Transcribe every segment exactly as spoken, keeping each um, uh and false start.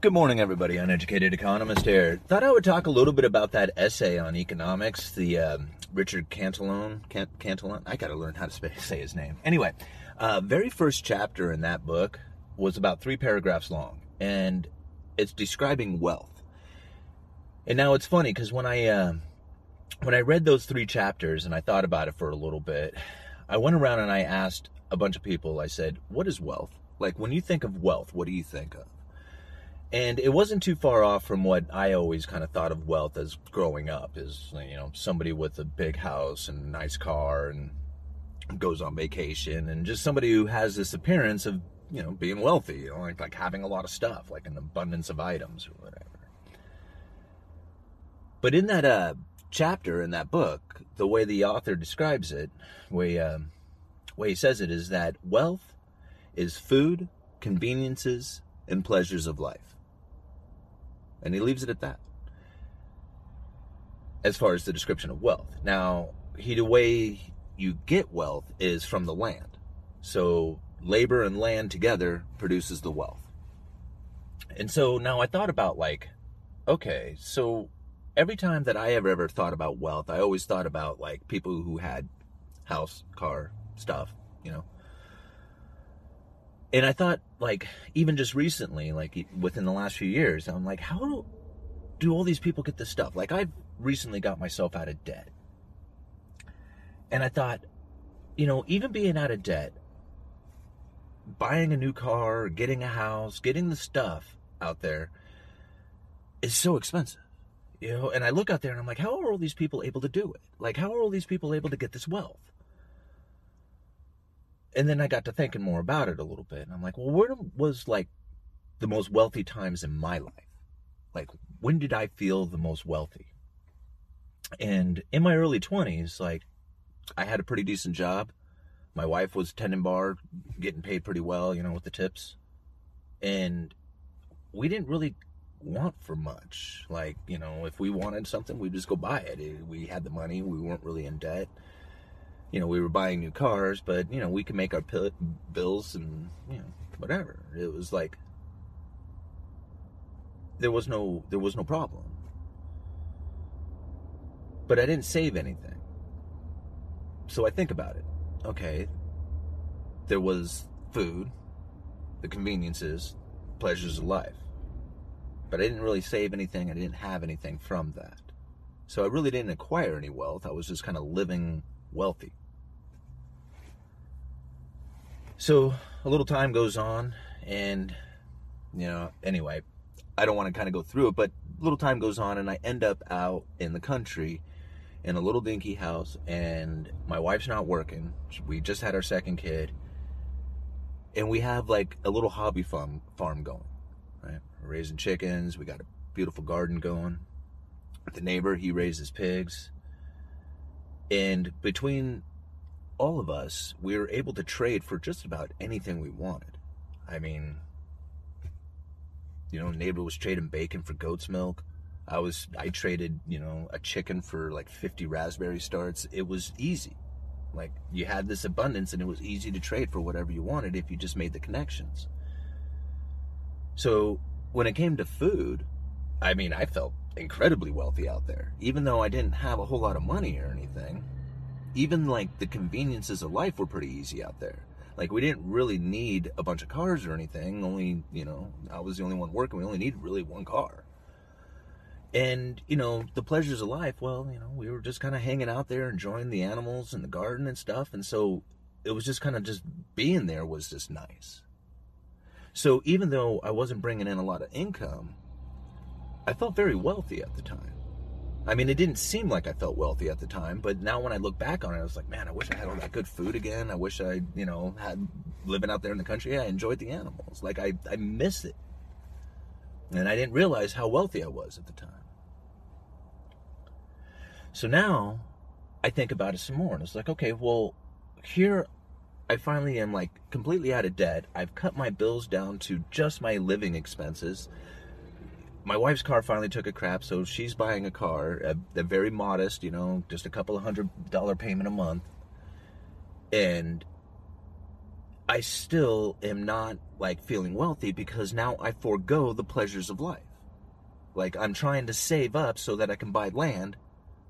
Good morning, everybody. Uneducated Economist here. Thought I would talk a little bit about that essay on economics, the um, Richard Cantillon. Can- Cantillon? I got to learn how to say his name. Anyway, uh, very first chapter in that book was about three paragraphs long, and it's describing wealth. And now it's funny because when I uh, when I read those three chapters and I thought about it for a little bit, I went around and I asked a bunch of people. I said, "What is wealth? Like, when you think of wealth, what do you think of?" And it wasn't too far off from what I always kind of thought of wealth as growing up, is, you know, somebody with a big house and a nice car and goes on vacation, and just somebody who has this appearance of, you know, being wealthy, you know, like, like having a lot of stuff, like an abundance of items or whatever. But in that uh, chapter, in that book, the way the author describes it, the way, uh, way he says it, is that wealth is food, conveniences, and pleasures of life. And he leaves it at that, as far as the description of wealth. Now, he, the way you get wealth is from the land. So labor and land together produces the wealth. And so now I thought about, like, okay, so every time that I ever, ever thought about wealth, I always thought about, like, people who had house, car, stuff, you know. And I thought, like, even just recently, like, within the last few years, I'm like, how do, do all these people get this stuff? Like, I've recently got myself out of debt. And I thought, you know, even being out of debt, buying a new car, getting a house, getting the stuff out there is so expensive, you know? And I look out there and I'm like, how are all these people able to do it? Like, how are all these people able to get this wealth? And then I got to thinking more about it a little bit. And I'm like, well, where was, like, the most wealthy times in my life? Like, when did I feel the most wealthy? And in my early twenties, like, I had a pretty decent job. My wife was tending bar, getting paid pretty well, you know, with the tips. And we didn't really want for much. Like, you know, if we wanted something, we'd just go buy it. We had the money. We weren't really in debt. You know, we were buying new cars, but, you know, we could make our p- bills and, you know, whatever. It was like, there was no, there was no problem. But I didn't save anything. So I think about it. Okay, there was food, the conveniences, pleasures of life. But I didn't really save anything. I didn't have anything from that. So I really didn't acquire any wealth. I was just kind of living wealthy. So a little time goes on, and, you know, anyway, I don't want to kind of go through it, but a little time goes on, and I end up out in the country in a little dinky house, and my wife's not working. We just had our second kid, and we have, like, a little hobby farm farm going, right? We're raising chickens. We got a beautiful garden going. The neighbor, he raises pigs. And between all of us, we were able to trade for just about anything we wanted. I mean, you know, neighbor was trading bacon for goat's milk. I was, I traded, you know, a chicken for like fifty raspberry starts. It was easy. Like, you had this abundance, and it was easy to trade for whatever you wanted if you just made the connections. So when it came to food, I mean, I felt incredibly wealthy out there, even though I didn't have a whole lot of money or anything. Even, like, the conveniences of life were pretty easy out there. Like, we didn't really need a bunch of cars or anything. Only, you know, I was the only one working. We only needed really one car. And, you know, the pleasures of life, well, you know, we were just kind of hanging out there, enjoying the animals and the garden and stuff. And so it was just kind of, just being there was just nice. So even though I wasn't bringing in a lot of income, I felt very wealthy at the time. I mean, it didn't seem like I felt wealthy at the time, but now when I look back on it, I was like, man, I wish I had all that good food again. I wish I, you know, had living out there in the country. I enjoyed the animals. Like, I, I miss it. And I didn't realize how wealthy I was at the time. So now I think about it some more, and it's like, okay, well, here I finally am, like, completely out of debt. I've cut my bills down to just my living expenses. My wife's car finally took a crap, so she's buying a car, a, a very modest, you know, just a couple of hundred dollar payment a month. And I still am not, like, feeling wealthy because now I forego the pleasures of life. Like, I'm trying to save up so that I can buy land,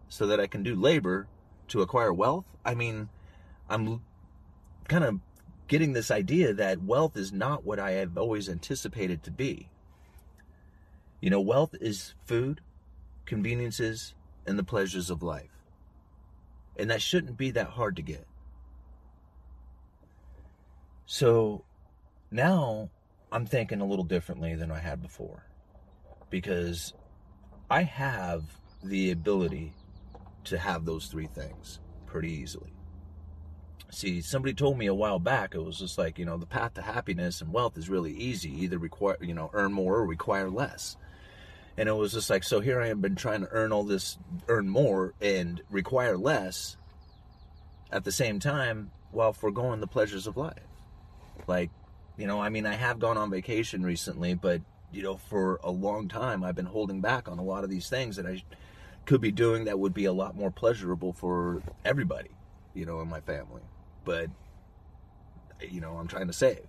so that I can do labor to acquire wealth. I mean, I'm kind of getting this idea that wealth is not what I have always anticipated to be. You know, wealth is food, conveniences, and the pleasures of life. And that shouldn't be that hard to get. So now I'm thinking a little differently than I had before, because I have the ability to have those three things pretty easily. See, somebody told me a while back, it was just like, you know, the path to happiness and wealth is really easy. Either require, you know, earn more or require less. And it was just like, so here I have been trying to earn all this, earn more and require less at the same time while foregoing the pleasures of life. Like, you know, I mean, I have gone on vacation recently, but, you know, for a long time, I've been holding back on a lot of these things that I could be doing that would be a lot more pleasurable for everybody, you know, in my family. But, you know, I'm trying to save.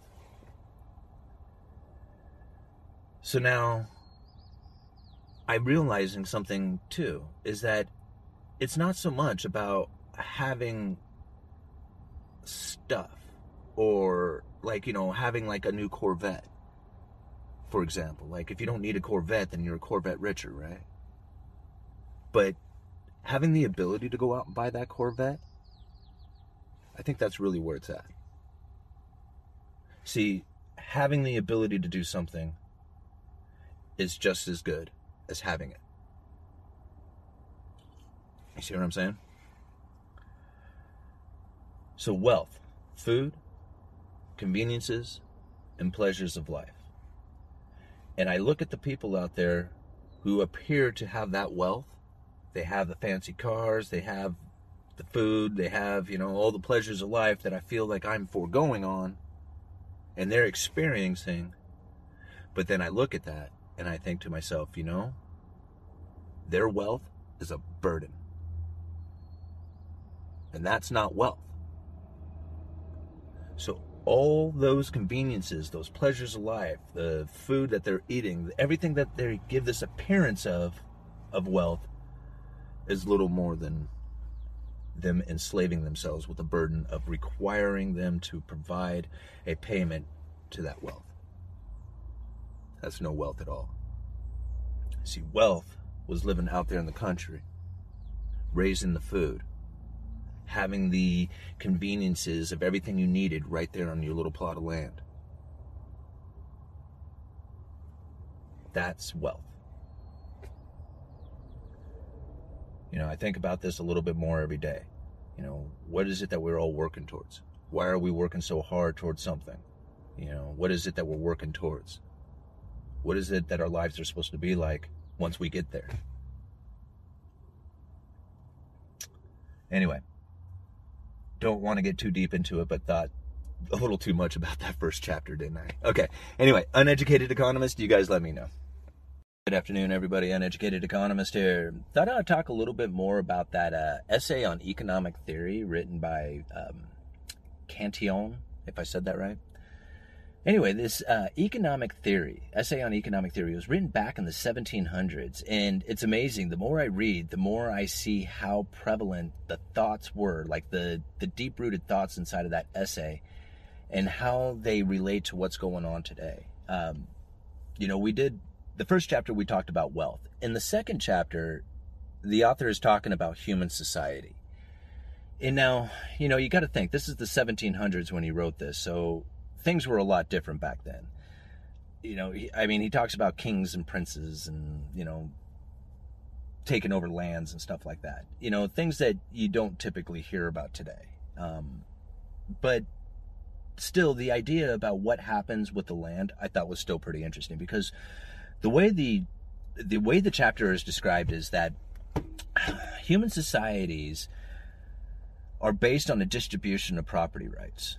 So now I'm realizing something too, is that it's not so much about having stuff or, like, you know, having like a new Corvette, for example. Like, if you don't need a Corvette, then you're a Corvette richer, right? But having the ability to go out and buy that Corvette, I think that's really where it's at. See, having the ability to do something is just as good as having it. You see what I'm saying? So wealth, food, conveniences, and pleasures of life. And I look at the people out there who appear to have that wealth. They have the fancy cars, they have the food, they have, you know, all the pleasures of life that I feel like I'm foregoing on and they're experiencing. But then I look at that and I think to myself, you know, their wealth is a burden. And that's not wealth. So all those conveniences, those pleasures of life, the food that they're eating, everything that they give this appearance of, of wealth is little more than them enslaving themselves with the burden of requiring them to provide a payment to that wealth. That's no wealth at all. See, wealth was living out there in the country, raising the food, having the conveniences of everything you needed right there on your little plot of land. That's wealth. You know, I think about this a little bit more every day. You know, what is it that we're all working towards? Why are we working so hard towards something? You know, what is it that we're working towards? What is it that our lives are supposed to be like once we get there? Anyway, don't want to get too deep into it, but thought a little too much about that first chapter, didn't I? Okay, anyway, Uneducated Economist, you guys let me know. Good afternoon, everybody. Uneducated Economist here. Thought I'd talk a little bit more about that uh, essay on economic theory written by um, Cantillon, if I said that right. Anyway, this uh, economic theory, essay on economic theory, was written back in the seventeen hundreds, and it's amazing. The more I read, the more I see how prevalent the thoughts were, like the, the deep-rooted thoughts inside of that essay, and how they relate to what's going on today. Um, you know, we did... The first chapter, we talked about wealth. In the second chapter, the author is talking about human society. And now, you know, you got to think, this is the seventeen hundreds when he wrote this, so things were a lot different back then. You know, he, I mean, he talks about kings and princes and, you know, taking over lands and stuff like that. You know, things that you don't typically hear about today. Um, but still, the idea about what happens with the land, I thought was still pretty interesting, because the way the the way the chapter is described is that human societies are based on a distribution of property rights,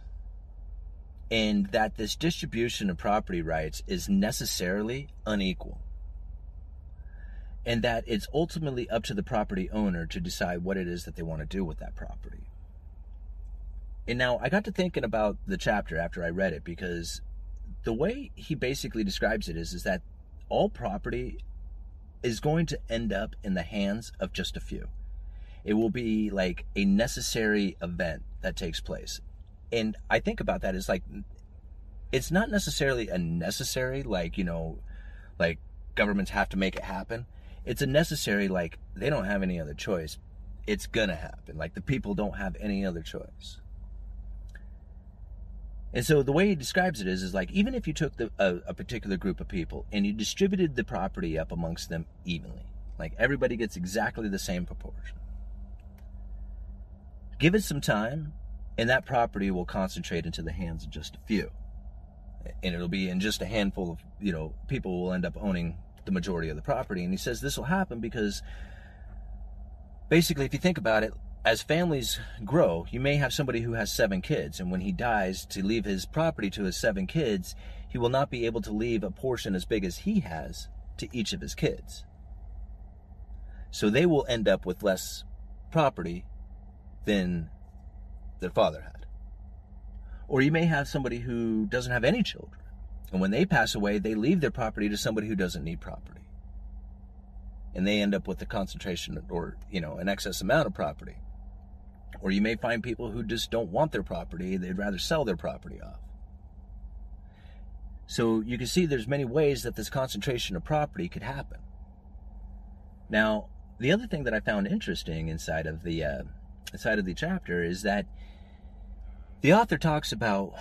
and that this distribution of property rights is necessarily unequal, and that it's ultimately up to the property owner to decide what it is that they want to do with that property. And now I got to thinking about the chapter after I read it, because the way he basically describes it is, is that all property is going to end up in the hands of just a few. It will be like a necessary event that takes place. And I think about that as like, it's not necessarily a necessary, like, you know, like governments have to make it happen. It's a necessary, like, they don't have any other choice. It's going to happen. Like, the people don't have any other choice. And so the way he describes it is, is like, even if you took the, a, a particular group of people and you distributed the property up amongst them evenly, like everybody gets exactly the same proportion, give it some time, and that property will concentrate into the hands of just a few. And it'll be in just a handful of, you know, people will end up owning the majority of the property. And he says this will happen because basically, if you think about it, as families grow, you may have somebody who has seven kids, and when he dies, to leave his property to his seven kids, he will not be able to leave a portion as big as he has to each of his kids. So they will end up with less property than their father had. Or you may have somebody who doesn't have any children, and when they pass away, they leave their property to somebody who doesn't need property. And they end up with a concentration or, you know, an excess amount of property. Or you may find people who just don't want their property. They'd rather sell their property off. So you can see there's many ways that this concentration of property could happen. Now, the other thing that I found interesting inside of the uh, inside of the chapter is that the author talks about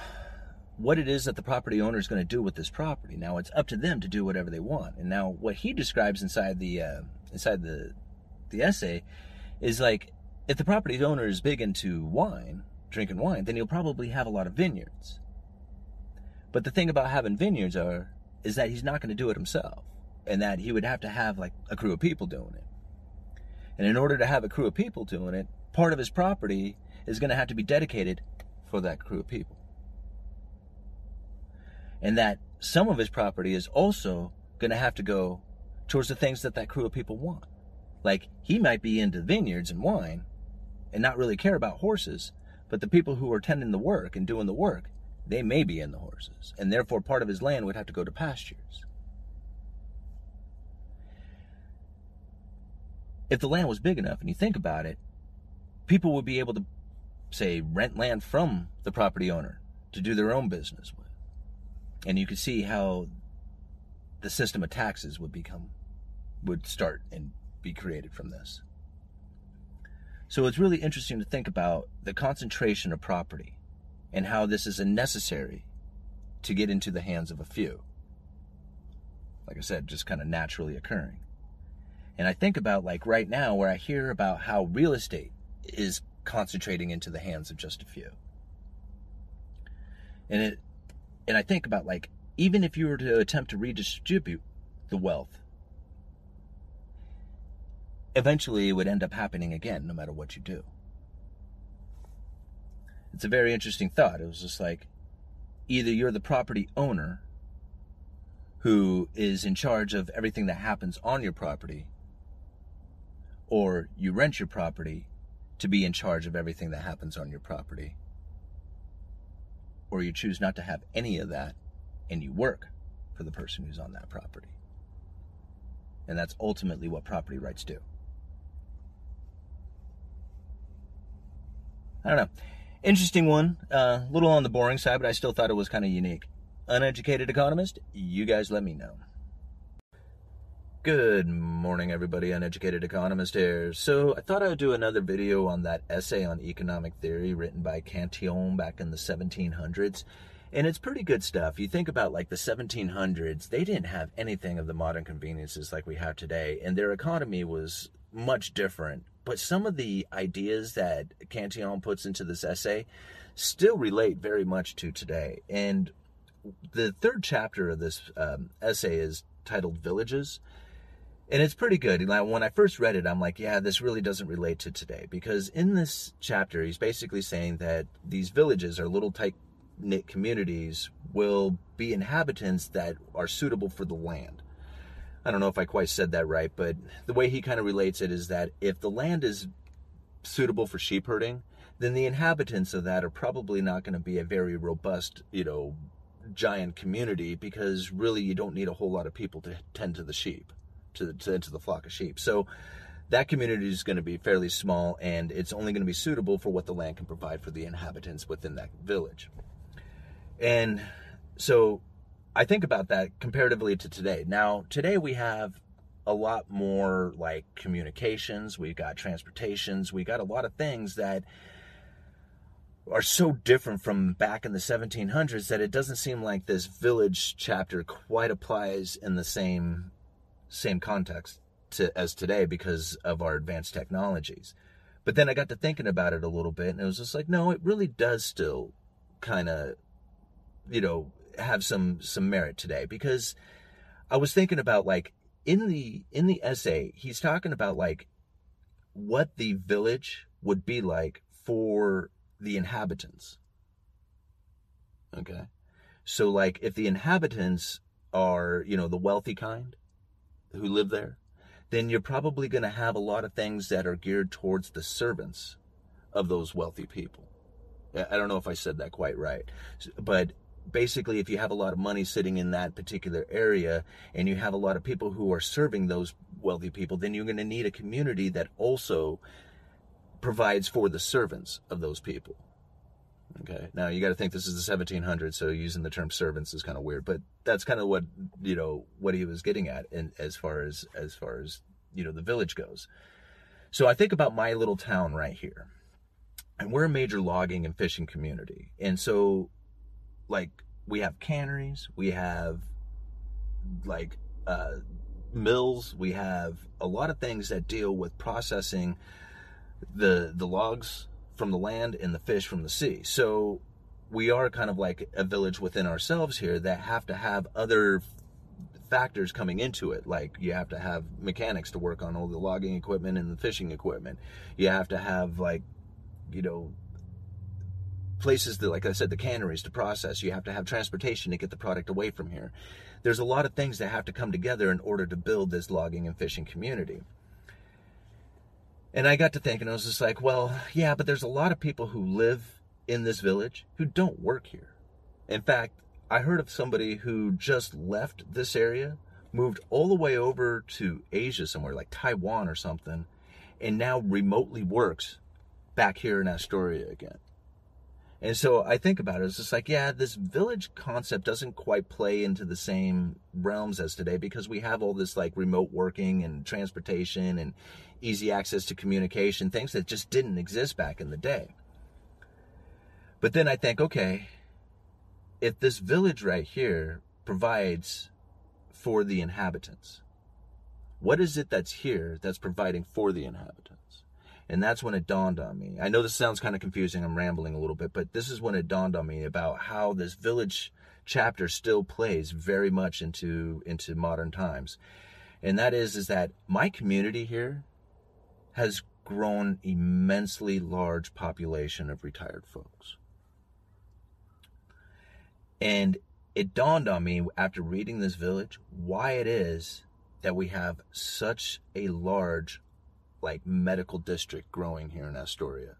what it is that the property owner is going to do with this property. Now, it's up to them to do whatever they want. And now what he describes inside the uh, inside the the essay is like, if the property owner is big into wine, drinking wine, then he'll probably have a lot of vineyards. But the thing about having vineyards are, is that he's not going to do it himself, and that he would have to have like a crew of people doing it. And in order to have a crew of people doing it, part of his property is going to have to be dedicated for that crew of people. And that some of his property is also going to have to go towards the things that that crew of people want. Like, he might be into vineyards and wine, and not really care about horses, but the people who are tending the work and doing the work, they may be in the horses, and therefore part of his land would have to go to pastures. If the land was big enough, and you think about it, people would be able to, say, rent land from the property owner to do their own business with. And you could see how the system of taxes would become, would start and be created from this. So it's really interesting to think about the concentration of property and how this is unnecessary to get into the hands of a few. Like I said, just kind of naturally occurring. And I think about like right now where I hear about how real estate is concentrating into the hands of just a few. And it, and I think about like, even if you were to attempt to redistribute the wealth, eventually it would end up happening again, no matter what you do. It's a very interesting thought. It was just like, either you're the property owner who is in charge of everything that happens on your property, or you rent your property to be in charge of everything that happens on your property, or you choose not to have any of that and you work for the person who's on that property. And that's ultimately what property rights do. I don't know. Interesting one. A uh, little on the boring side, but I still thought it was kind of unique. Uneducated Economist, you guys let me know. Good morning, everybody. Uneducated Economist here. So I thought I would do another video on that essay on economic theory written by Cantillon back in the seventeen hundreds. And it's pretty good stuff. You think about like the seventeen hundreds, they didn't have anything of the modern conveniences like we have today, and their economy was much different. But some of the ideas that Cantillon puts into this essay still relate very much to today. And the third chapter of this um, essay is titled Villages. And it's pretty good. When I first read it, I'm like, yeah, this really doesn't relate to today. Because in this chapter, he's basically saying that these villages are little tight-knit communities will be inhabitants that are suitable for the land. I don't know if I quite said that right, but the way he kind of relates it is that if the land is suitable for sheep herding, then the inhabitants of that are probably not going to be a very robust, you know, giant community, because really you don't need a whole lot of people to tend to the sheep. To, to, to the flock of sheep. So that community is going to be fairly small, and it's only going to be suitable for what the land can provide for the inhabitants within that village. And so I think about that comparatively to today. Now, today we have a lot more like communications, we've got transportations, we got a lot of things that are so different from back in the seventeen hundreds that it doesn't seem like this village chapter quite applies in the same same context to, as today because of our advanced technologies. But then I got to thinking about it a little bit, and it was just like, no, it really does still kind of, you know, have some some merit today. Because I was thinking about, like, in the in the essay, he's talking about, like, what the village would be like for the inhabitants. Okay? So, like, if the inhabitants are, you know, the wealthy kind, who live there, then you're probably going to have a lot of things that are geared towards the servants of those wealthy people. I don't know if I said that quite right, but basically if you have a lot of money sitting in that particular area and you have a lot of people who are serving those wealthy people, then you're going to need a community that also provides for the servants of those people. Okay. Now you got to think this is the seventeen hundreds, so using the term servants is kind of weird, but that's kind of what, you know, what he was getting at, and as far as as far as, you know, the village goes. So I think about my little town right here, and we're a major logging and fishing community, and so, like, we have canneries, we have like uh, mills, we have a lot of things that deal with processing the the logs from the land and the fish from the sea. So we are kind of like a village within ourselves here that have to have other factors coming into it. Like, you have to have mechanics to work on all the logging equipment and the fishing equipment. You have to have, like, you know, places that, like I said, the canneries to process. You have to have transportation to get the product away from here. There's a lot of things that have to come together in order to build this logging and fishing community. And I got to thinking, I was just like, well, yeah, but there's a lot of people who live in this village who don't work here. In fact, I heard of somebody who just left this area, moved all the way over to Asia somewhere, like Taiwan or something, and now remotely works back here in Astoria again. And so I think about it, it's just like, yeah, this village concept doesn't quite play into the same realms as today, because we have all this, like, remote working and transportation and easy access to communication, things that just didn't exist back in the day. But then I think, okay, if this village right here provides for the inhabitants, what is it that's here that's providing for the inhabitants? And that's when it dawned on me. I know this sounds kind of confusing, I'm rambling a little bit, but this is when it dawned on me about how this village chapter still plays very much into into modern times. And that is, is that my community here has grown immensely large population of retired folks. And it dawned on me after reading this village why it is that we have such a large, like, medical district growing here in Astoria.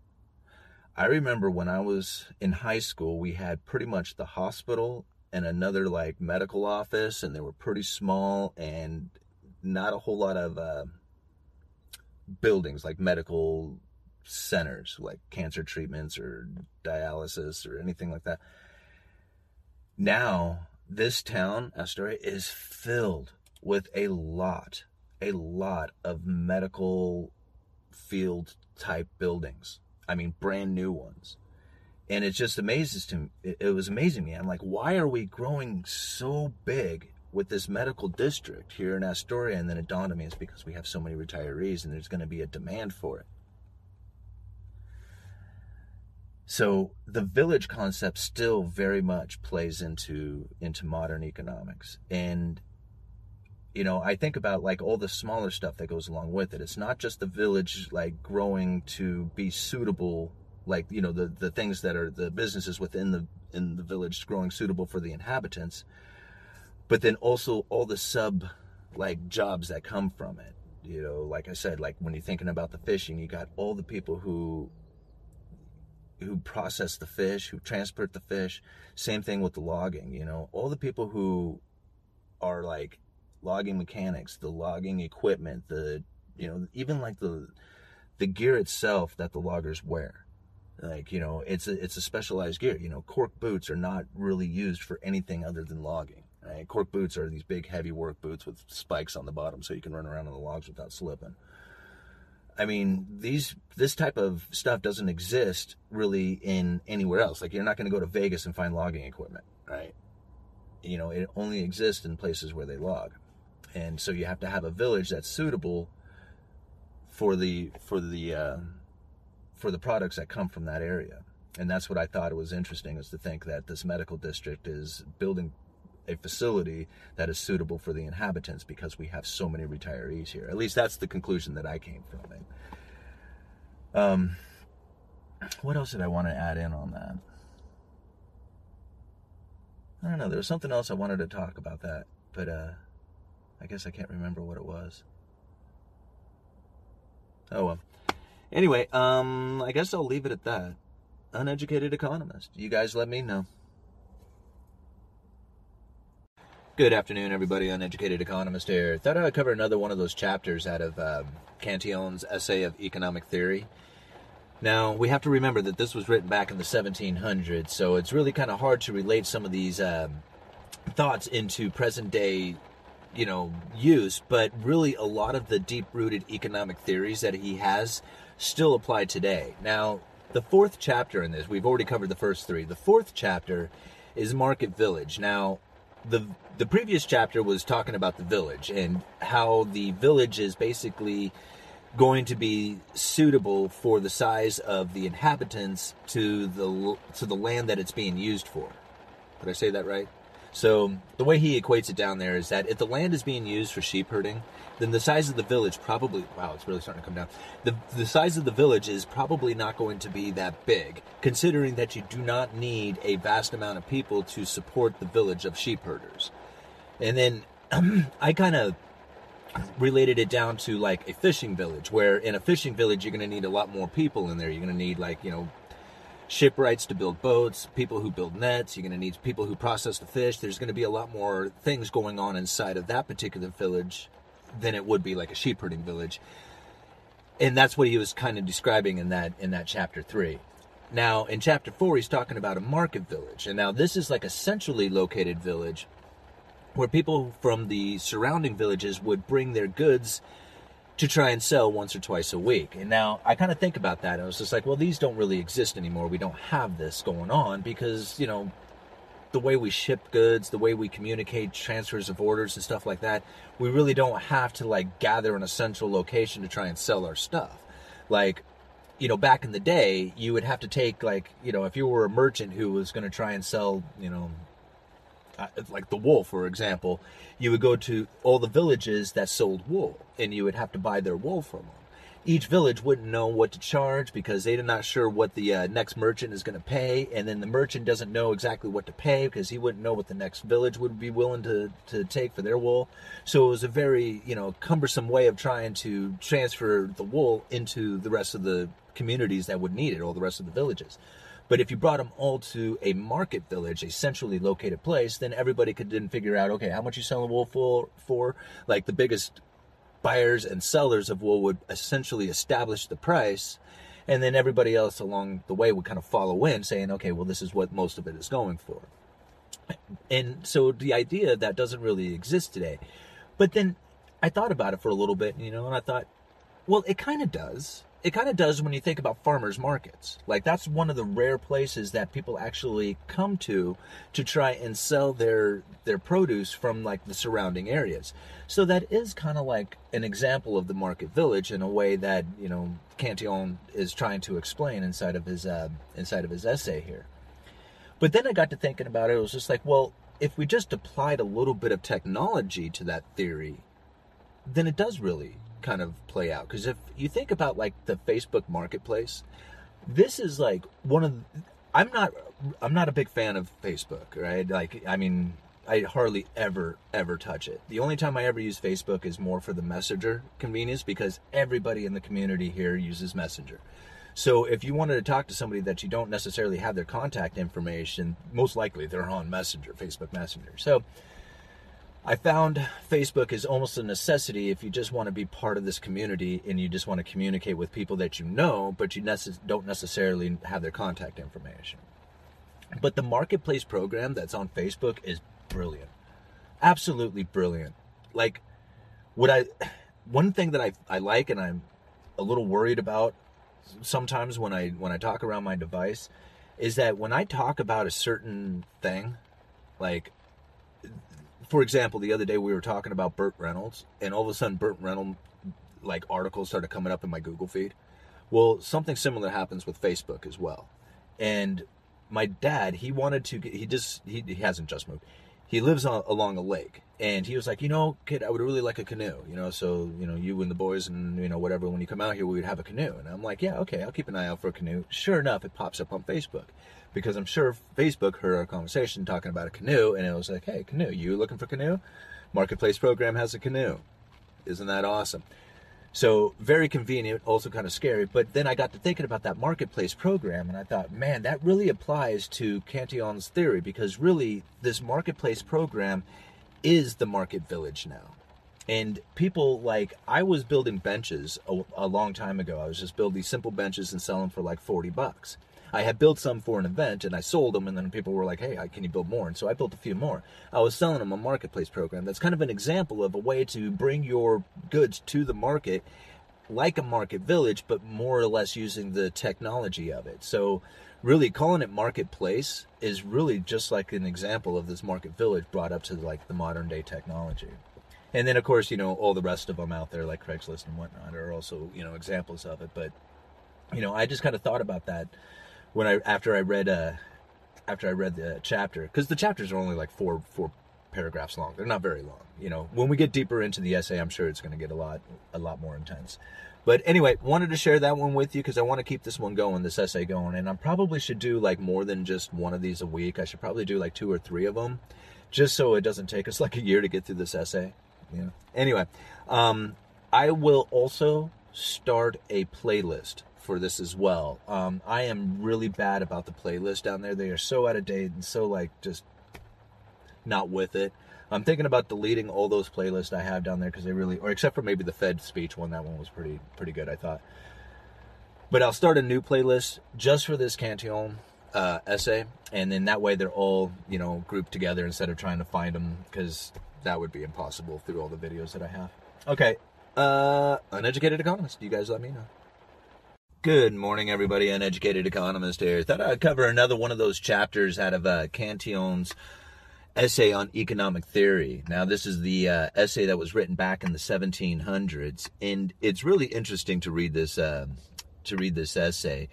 I remember when I was in high school, we had pretty much the hospital and another, like, medical office, and they were pretty small and not a whole lot of uh, buildings, like medical centers, like cancer treatments or dialysis or anything like that. Now, this town, Astoria, is filled with a lot a lot of medical field type buildings. I mean, brand new ones. And it just amazes to me. It, it was amazing me. I'm like, why are we growing so big with this medical district here in Astoria? And then it dawned on me, it's because we have so many retirees and there's going to be a demand for it. So the village concept still very much plays into, into modern economics. And, you know, I think about like all the smaller stuff that goes along with it. It's not just the village like growing to be suitable, like, you know, the, the things that are the businesses within the, in the village growing suitable for the inhabitants, but then also all the sub like jobs that come from it. You know, like I said, like when you're thinking about the fishing, you got all the people who, who process the fish, who transport the fish. Same thing with the logging, you know, all the people who are like logging mechanics, the logging equipment, the, you know, even like the, the gear itself that the loggers wear. Like, you know, it's a, it's a specialized gear, you know, cork boots are not really used for anything other than logging, right? Cork boots are these big heavy work boots with spikes on the bottom so you can run around on the logs without slipping. I mean, these this type of stuff doesn't exist really in anywhere else. Like, you're not going to go to Vegas and find logging equipment, right? You know, it only exists in places where they log. And so you have to have a village that's suitable for the for the uh, for the products that come from that area. And that's what I thought was interesting, is to think that this medical district is building a facility that is suitable for the inhabitants because we have so many retirees here. At least that's the conclusion that I came from it. Um, what else did I want to add in on that? I don't know. There was something else I wanted to talk about that, but uh, I guess I can't remember what it was. Oh, well. Anyway, um, I guess I'll leave it at that. Uneducated Economist. You guys let me know. Good afternoon, everybody. Uneducated Economist here. Thought I'd cover another one of those chapters out of uh, Cantillon's Essay of Economic Theory. Now, we have to remember that this was written back in the seventeen hundreds, so it's really kind of hard to relate some of these um, thoughts into present-day, you know, use, but really a lot of the deep-rooted economic theories that he has still apply today. Now, the fourth chapter in this, we've already covered the first three. The fourth chapter is Market Village. Now, the the previous chapter was talking about the village and how the village is basically going to be suitable for the size of the inhabitants to the to the land that it's being used for. Did I say that right? So the way he equates it down there is that if the land is being used for sheep herding, then the size of the village probably, wow, it's really starting to come down. The, the size of the village is probably not going to be that big, considering that you do not need a vast amount of people to support the village of sheep herders. And then um, I kind of related it down to like a fishing village, where in a fishing village, you're going to need a lot more people in there. You're going to need like, you know, shipwrights to build boats, people who build nets, you're going to need people who process the fish. There's going to be a lot more things going on inside of that particular village than it would be like a sheep herding village. And that's what he was kind of describing in that in that chapter three. Now, in chapter four, he's talking about a market village. And now this is like a centrally located village where people from the surrounding villages would bring their goods to try and sell once or twice a week. And now I kind of think about that. And I was just like, well, these don't really exist anymore. We don't have this going on because, you know, the way we ship goods, the way we communicate transfers of orders and stuff like that, we really don't have to like gather in a central location to try and sell our stuff. Like, you know, back in the day, you would have to take like, you know, if you were a merchant who was going to try and sell, you know, like the wool, for example, you would go to all the villages that sold wool and you would have to buy their wool from them. Each village wouldn't know what to charge because they're not sure what the uh, next merchant is going to pay. And then the merchant doesn't know exactly what to pay because he wouldn't know what the next village would be willing to, to take for their wool. So it was a very, you know, cumbersome way of trying to transfer the wool into the rest of the communities that would need it, all the rest of the villages. But if you brought them all to a market village, a centrally located place, then everybody could then figure out, okay, how much you selling wool for, for? Like the biggest buyers and sellers of wool would essentially establish the price. And then everybody else along the way would kind of follow in saying, okay, well, this is what most of it is going for. And so the idea that doesn't really exist today. But then I thought about it for a little bit, you know, and I thought, well, it kind of does. it kind of does when you think about farmers markets. Like, that's one of the rare places that people actually come to to try and sell their their produce from, like, the surrounding areas. So that is kind of like an example of the market village in a way that, you know, Cantillon is trying to explain inside of his uh, inside of his essay here. But then I got to thinking about it. It was just like, well, if we just applied a little bit of technology to that theory, then it does really kind of play out. Because if you think about, like, the Facebook marketplace, this is like one of the, I'm not I'm not a big fan of Facebook, right? Like, I mean, I hardly ever ever touch it. The only time I ever use Facebook is more for the Messenger convenience, because everybody in the community here uses Messenger. So if you wanted to talk to somebody that you don't necessarily have their contact information, most likely they're on Messenger, Facebook Messenger. So I found Facebook is almost a necessity if you just want to be part of this community and you just want to communicate with people that you know, but you nece- don't necessarily have their contact information. But the marketplace program that's on Facebook is brilliant. Absolutely brilliant. Like, what I, one thing that I, I like and I'm a little worried about sometimes when I when I talk around my device is that when I talk about a certain thing, like, for example, the other day we were talking about Burt Reynolds, and all of a sudden Burt Reynolds, like, articles started coming up in my Google feed. Well, something similar happens with Facebook as well. And my dad, he wanted to, he just, he, he hasn't just moved. He lives on, along a lake, and he was like, you know, kid, I would really like a canoe, you know, so, you know, you and the boys and, you know, whatever, when you come out here, we would have a canoe. And I'm like, yeah, okay, I'll keep an eye out for a canoe. Sure enough, it pops up on Facebook, because I'm sure Facebook heard our conversation talking about a canoe, and it was like, hey, canoe, you looking for canoe? Marketplace program has a canoe. Isn't that awesome? So very convenient, also kind of scary. But then I got to thinking about that marketplace program, and I thought, man, that really applies to Cantillon's theory, because really this marketplace program is the market village now. And people, like, I was building benches a, a long time ago. I was just building these simple benches and selling for like forty bucks. I had built some for an event, and I sold them, and then people were like, hey, can you build more? And so I built a few more. I was selling them a marketplace program. That's kind of an example of a way to bring your goods to the market like a market village, but more or less using the technology of it. So really calling it marketplace is really just like an example of this market village brought up to, like, the modern day technology. And then, of course, you know, all the rest of them out there, like Craigslist and whatnot, are also, you know, examples of it. But, you know, I just kind of thought about that when I after I read uh, after I read the chapter, because the chapters are only like four four paragraphs long. They're not very long, you know. When we get deeper into the essay, I'm sure it's going to get a lot a lot more intense. But anyway, wanted to share that one with you because I want to keep this one going, this essay going, and I probably should do like more than just one of these a week. I should probably do like two or three of them, just so it doesn't take us like a year to get through this essay. You know. Anyway, um, I will also start a playlist for this as well. Um, I am really bad about the playlist down there. They are so out of date and so, like, just not with it. I'm thinking about deleting all those playlists I have down there because they really, or except for maybe the Fed speech one, that one was pretty pretty good, I thought. But I'll start a new playlist just for this Cantillon uh, essay, and then that way they're all, you know, grouped together instead of trying to find them, because that would be impossible through all the videos that I have. Okay, uh, Uneducated Economist, you guys let me know. Good morning, everybody. Uneducated Economist here. Thought I'd cover another one of those chapters out of uh, Cantillon's essay on economic theory. Now, this is the uh, essay that was written back in the seventeen hundreds, and it's really interesting to read this uh, to read this essay,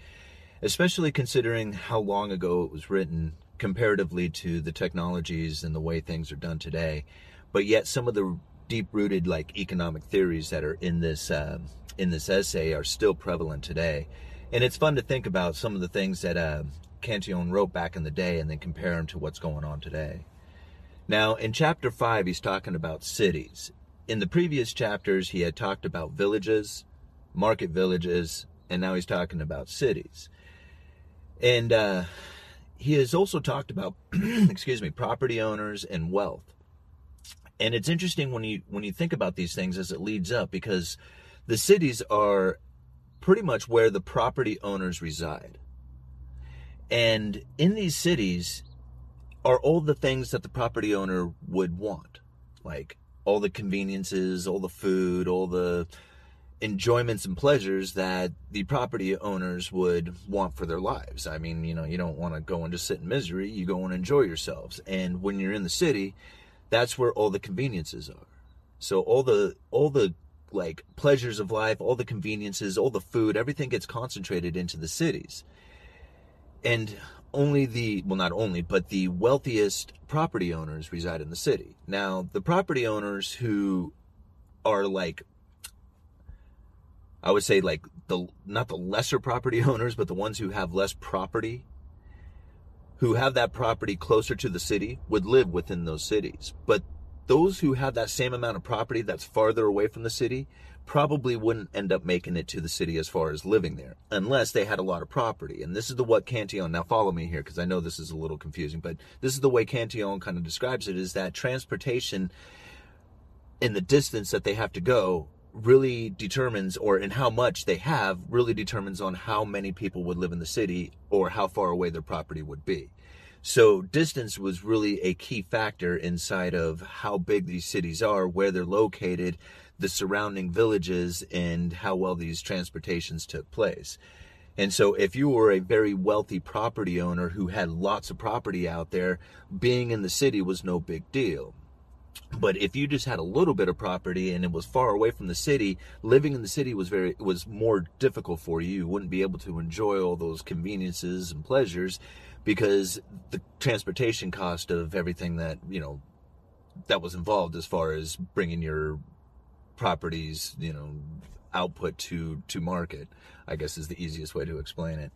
especially considering how long ago it was written comparatively to the technologies and the way things are done today. But yet, some of the deep-rooted, like, economic theories that are in this uh, in this essay are still prevalent today. And it's fun to think about some of the things that uh, Cantillon wrote back in the day and then compare them to what's going on today. Now, in chapter five, he's talking about cities. In the previous chapters, he had talked about villages, market villages, and now he's talking about cities. And uh, he has also talked about, excuse me, property owners and wealth. And it's interesting when you when you think about these things as it leads up, because the cities are pretty much where the property owners reside. And in these cities are all the things that the property owner would want, like all the conveniences, all the food, all the enjoyments and pleasures that the property owners would want for their lives. I mean, you know, you don't want to go and just sit in misery. You go and enjoy yourselves. And when you're in the city, that's where all the conveniences are. So all the, all the like pleasures of life, all the conveniences, all the food, everything gets concentrated into the cities. And only the, well, not only, but the wealthiest property owners reside in the city. Now, the property owners who are like, I would say like the, not the lesser property owners, but the ones who have less property, who have that property closer to the city, would live within those cities. But those who have that same amount of property that's farther away from the city probably wouldn't end up making it to the city as far as living there, unless they had a lot of property. And this is the what Cantillon, now follow me here, because I know this is a little confusing, but this is the way Cantillon kind of describes it, is that transportation and the distance that they have to go really determines, or in how much they have, really determines on how many people would live in the city or how far away their property would be. So distance was really a key factor inside of how big these cities are, where they're located, the surrounding villages, and how well these transportations took place. And so if you were a very wealthy property owner who had lots of property out there, being in the city was no big deal. But if you just had a little bit of property and it was far away from the city, living in the city was very was more difficult for you. You wouldn't be able to enjoy all those conveniences and pleasures because the transportation cost of everything that, you know, that was involved as far as bringing your properties, you know, output to, to market, I guess is the easiest way to explain it.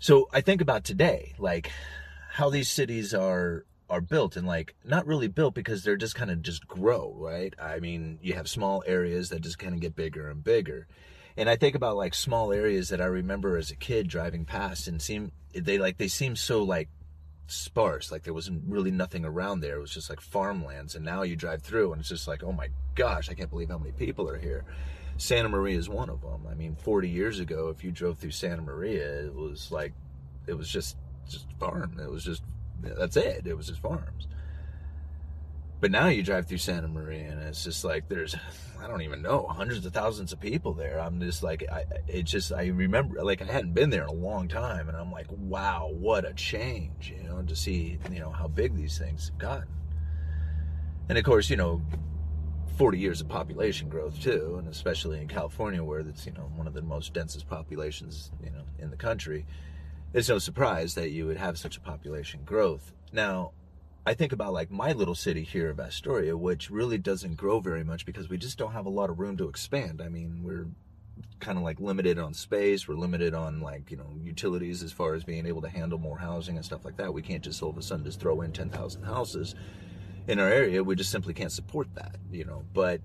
So I think about today, like how these cities are... are built, and like not really built, because they're just kind of just grow, right? I mean, you have small areas that just kind of get bigger and bigger. And I think about like small areas that I remember as a kid driving past, and seem they like they seem so like sparse, like there wasn't really nothing around there. It was just like farmlands. And now you drive through and it's just like, oh my gosh, I can't believe how many people are here. Santa Maria is one of them. I mean, forty years ago, if you drove through Santa Maria, it was like it was just just farm. It was just That's it. It was just farms. But now you drive through Santa Maria and it's just like there's, I don't even know, hundreds of thousands of people there. I'm just like, I, it just, I remember, like I hadn't been there in a long time. And I'm like, wow, what a change, you know, to see, you know, how big these things have gotten. And of course, you know, forty years of population growth too. And especially in California, where that's, you know, one of the most densest populations, you know, in the country. It's no surprise that you would have such a population growth. Now, I think about like my little city here of Astoria, which really doesn't grow very much because we just don't have a lot of room to expand. I mean, we're kind of like limited on space. We're limited on like, you know, utilities as far as being able to handle more housing and stuff like that. We can't just all of a sudden just throw in ten thousand houses in our area. We just simply can't support that, you know, but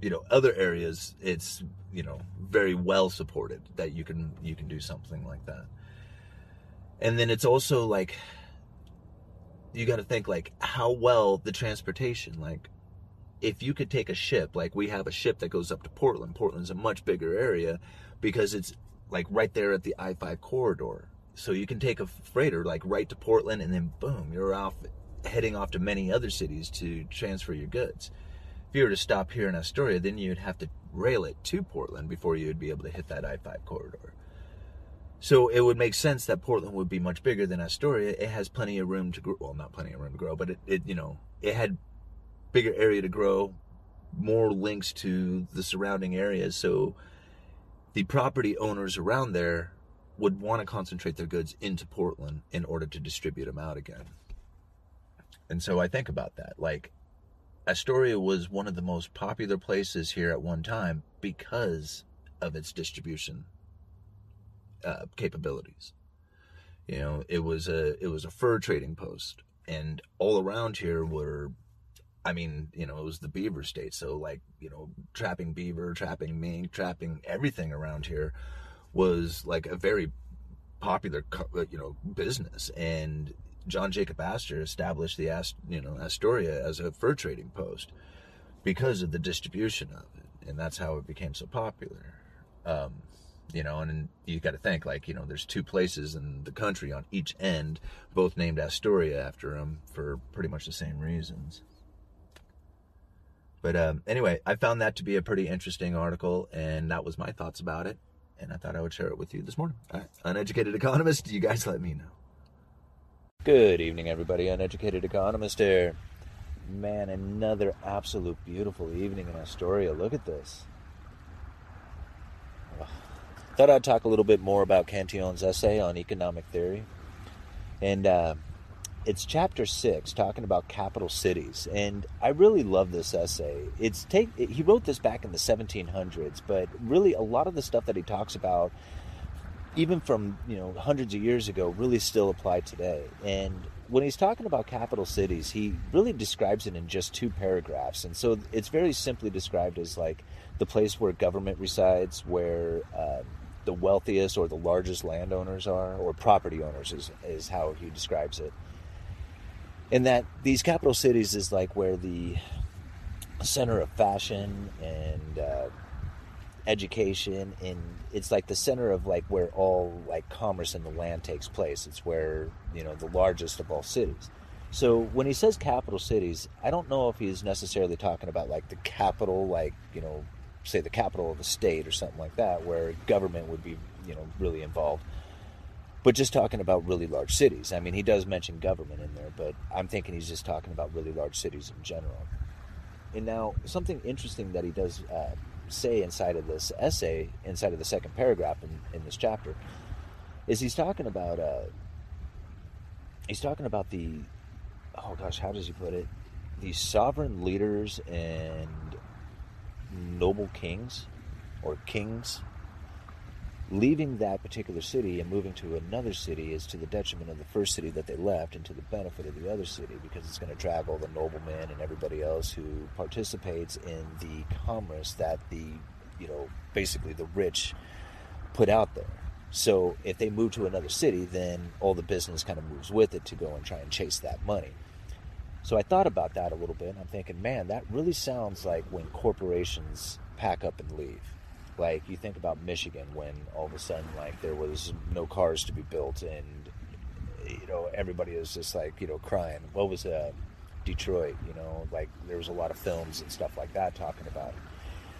you know, other areas it's, you know, very well supported that you can, you can do something like that. And then it's also like, you got to think like how well the transportation, like if you could take a ship, like we have a ship that goes up to Portland. Portland's a much bigger area because it's like right there at the I five corridor. So you can take a freighter like right to Portland and then boom, you're off heading off to many other cities to transfer your goods. If you were to stop here in Astoria, then you'd have to rail it to Portland before you would be able to hit that I five corridor. So it would make sense that Portland would be much bigger than Astoria. It has plenty of room to grow. Well, not plenty of room to grow, but it, it, you know, it had bigger area to grow, more links to the surrounding areas. So the property owners around there would want to concentrate their goods into Portland in order to distribute them out again. And so I think about that. Like Astoria was one of the most popular places here at one time because of its distribution Uh, capabilities. You know, it was a it was a fur trading post, and all around here were, I mean, you know, it was the beaver state. So like, you know, trapping beaver, trapping mink, trapping everything around here was like a very popular, you know, business. And John Jacob Astor established the Ast- you know Astoria as a fur trading post because of the distribution of it, and that's how it became so popular. Um, You know, and, and you got to think like, you know, there's two places in the country on each end, both named Astoria after them for pretty much the same reasons. But um, anyway, I found that to be a pretty interesting article, and that was my thoughts about it. And I thought I would share it with you this morning. All right. Uneducated Economist, you guys let me know. Good evening, everybody. Uneducated Economist here. Man, another absolute beautiful evening in Astoria. Look at this. Ugh. Thought I'd talk a little bit more about Cantillon's essay on economic theory. And uh, it's chapter six, talking about capital cities. And I really love this essay. It's take, it, he wrote this back in the seventeen hundreds, but really a lot of the stuff that he talks about, even from, you know, hundreds of years ago, really still apply today. And when he's talking about capital cities, he really describes it in just two paragraphs. And so it's very simply described as like the place where government resides, where um, the wealthiest or the largest landowners are, or property owners is, is how he describes it. And that these capital cities is like where the center of fashion and uh, education, and it's like the center of like where all like commerce in the land takes place. It's where, you know, the largest of all cities. So when he says capital cities, I don't know if he's necessarily talking about like the capital, like, you know, say the capital of a state or something like that, where government would be, you know, really involved. But just talking about really large cities. I mean, he does mention government in there, but I'm thinking he's just talking about really large cities in general. And now something interesting that he does uh, say inside of this essay, inside of the second paragraph in, in this chapter, is he's talking about uh, he's talking about the, oh gosh, how does he put it? The sovereign leaders and noble kings or kings leaving that particular city and moving to another city is to the detriment of the first city that they left and to the benefit of the other city, because it's going to drag all the noblemen and everybody else who participates in the commerce that the, you know, basically the rich put out there. So if they move to another city, then all the business kind of moves with it to go and try and chase that money. So I thought about that a little bit, and I'm thinking, man, that really sounds like when corporations pack up and leave. Like, you think about Michigan when all of a sudden, like, there was no cars to be built and, you know, everybody was just, like, you know, crying. What was uh, Detroit, you know, like, there was a lot of films and stuff like that talking about it.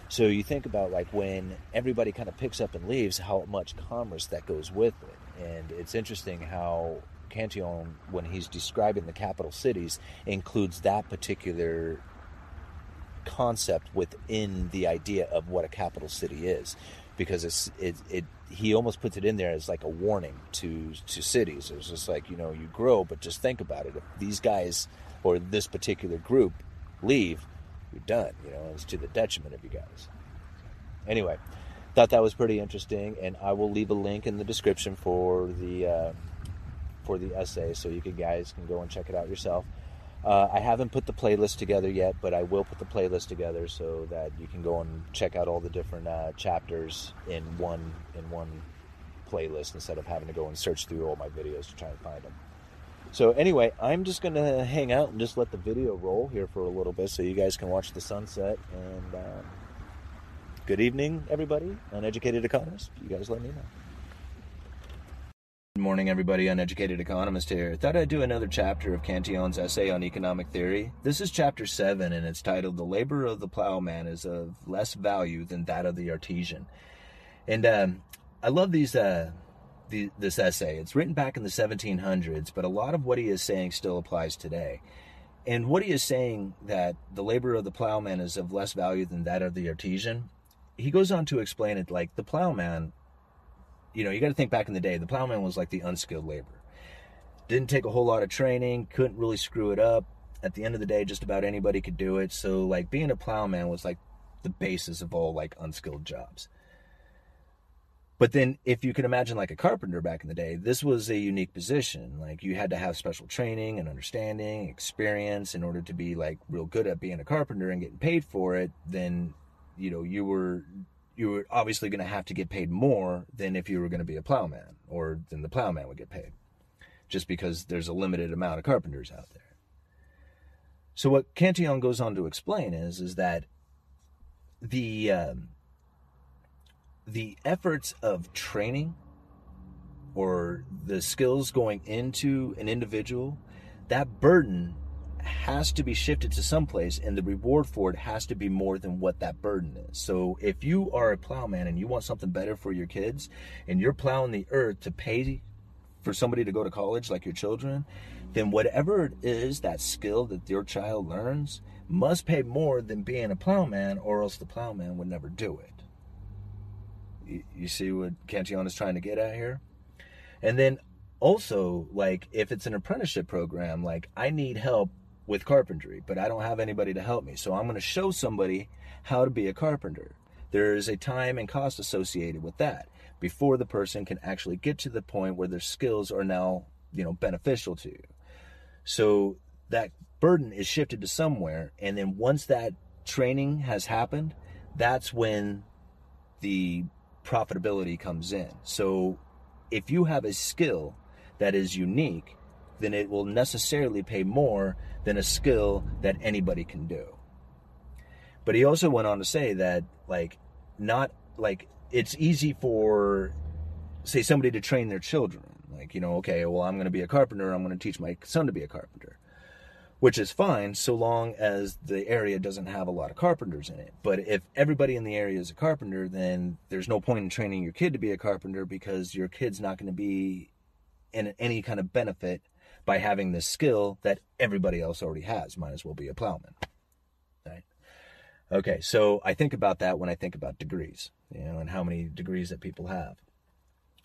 So you think about, like, when everybody kind of picks up and leaves, how much commerce that goes with it. And it's interesting how Cantillon, when he's describing the capital cities, includes that particular concept within the idea of what a capital city is, because it's it, it he almost puts it in there as like a warning to to cities. It's just like, you know, you grow, but just think about it, if these guys or this particular group leave, you're done, you know, it's to the detriment of you guys. Anyway, thought that was pretty interesting, and I will leave a link in the description for the uh, for the essay, so you can, guys can go and check it out yourself. Uh, I haven't put the playlist together yet, but I will put the playlist together so that you can go and check out all the different uh, chapters in one in one playlist instead of having to go and search through all my videos to try and find them. So anyway, I'm just going to hang out and just let the video roll here for a little bit so you guys can watch the sunset. And uh, good evening, everybody. Uneducated Economist, you guys let me know. Good morning, everybody. Uneducated Economist here. Thought I'd do another chapter of Cantillon's essay on economic theory. This is chapter seven, and it's titled, The Labor of the Plowman is of Less Value Than That of the Artisan. And um, I love these uh, the, this essay. It's written back in the seventeen hundreds, but a lot of what he is saying still applies today. And what he is saying, that the labor of the plowman is of less value than that of the artisan, he goes on to explain it like the plowman. You know, you got to think back in the day, the plowman was like the unskilled laborer. Didn't take a whole lot of training, couldn't really screw it up. At the end of the day, just about anybody could do it. So, like, being a plowman was like the basis of all like unskilled jobs. But then if you can imagine like a carpenter back in the day, this was a unique position. Like, you had to have special training and understanding, experience in order to be like real good at being a carpenter and getting paid for it. Then, you know, you were... you were obviously going to have to get paid more than if you were going to be a plowman, or than the plowman would get paid, just because there's a limited amount of carpenters out there. So what Cantillon goes on to explain is, is that the, um, the efforts of training or the skills going into an individual, that burden has to be shifted to someplace, and the reward for it has to be more than what that burden is. So if you are a plowman and you want something better for your kids, and you're plowing the earth to pay for somebody to go to college like your children, then whatever it is, that skill that your child learns must pay more than being a plowman, or else the plowman would never do it. You, you see what Cantillon is trying to get at here? And then also, like, if it's an apprenticeship program, like, I need help with carpentry, but I don't have anybody to help me, so I'm going to show somebody how to be a carpenter. There is a time and cost associated with that before the person can actually get to the point where their skills are now, you know, beneficial to you. So that burden is shifted to somewhere, and then once that training has happened, that's when the profitability comes in. So if you have a skill that is unique, then it will necessarily pay more than a skill that anybody can do. But he also went on to say that, like, not like it's easy for, say, somebody to train their children. Like, you know, okay, well, I'm going to be a carpenter. I'm going to teach my son to be a carpenter, which is fine so long as the area doesn't have a lot of carpenters in it. But if everybody in the area is a carpenter, then there's no point in training your kid to be a carpenter, because your kid's not going to be in any kind of benefit by having this skill that everybody else already has. Might as well be a plowman, right? Okay, so I think about that when I think about degrees, you know, and how many degrees that people have.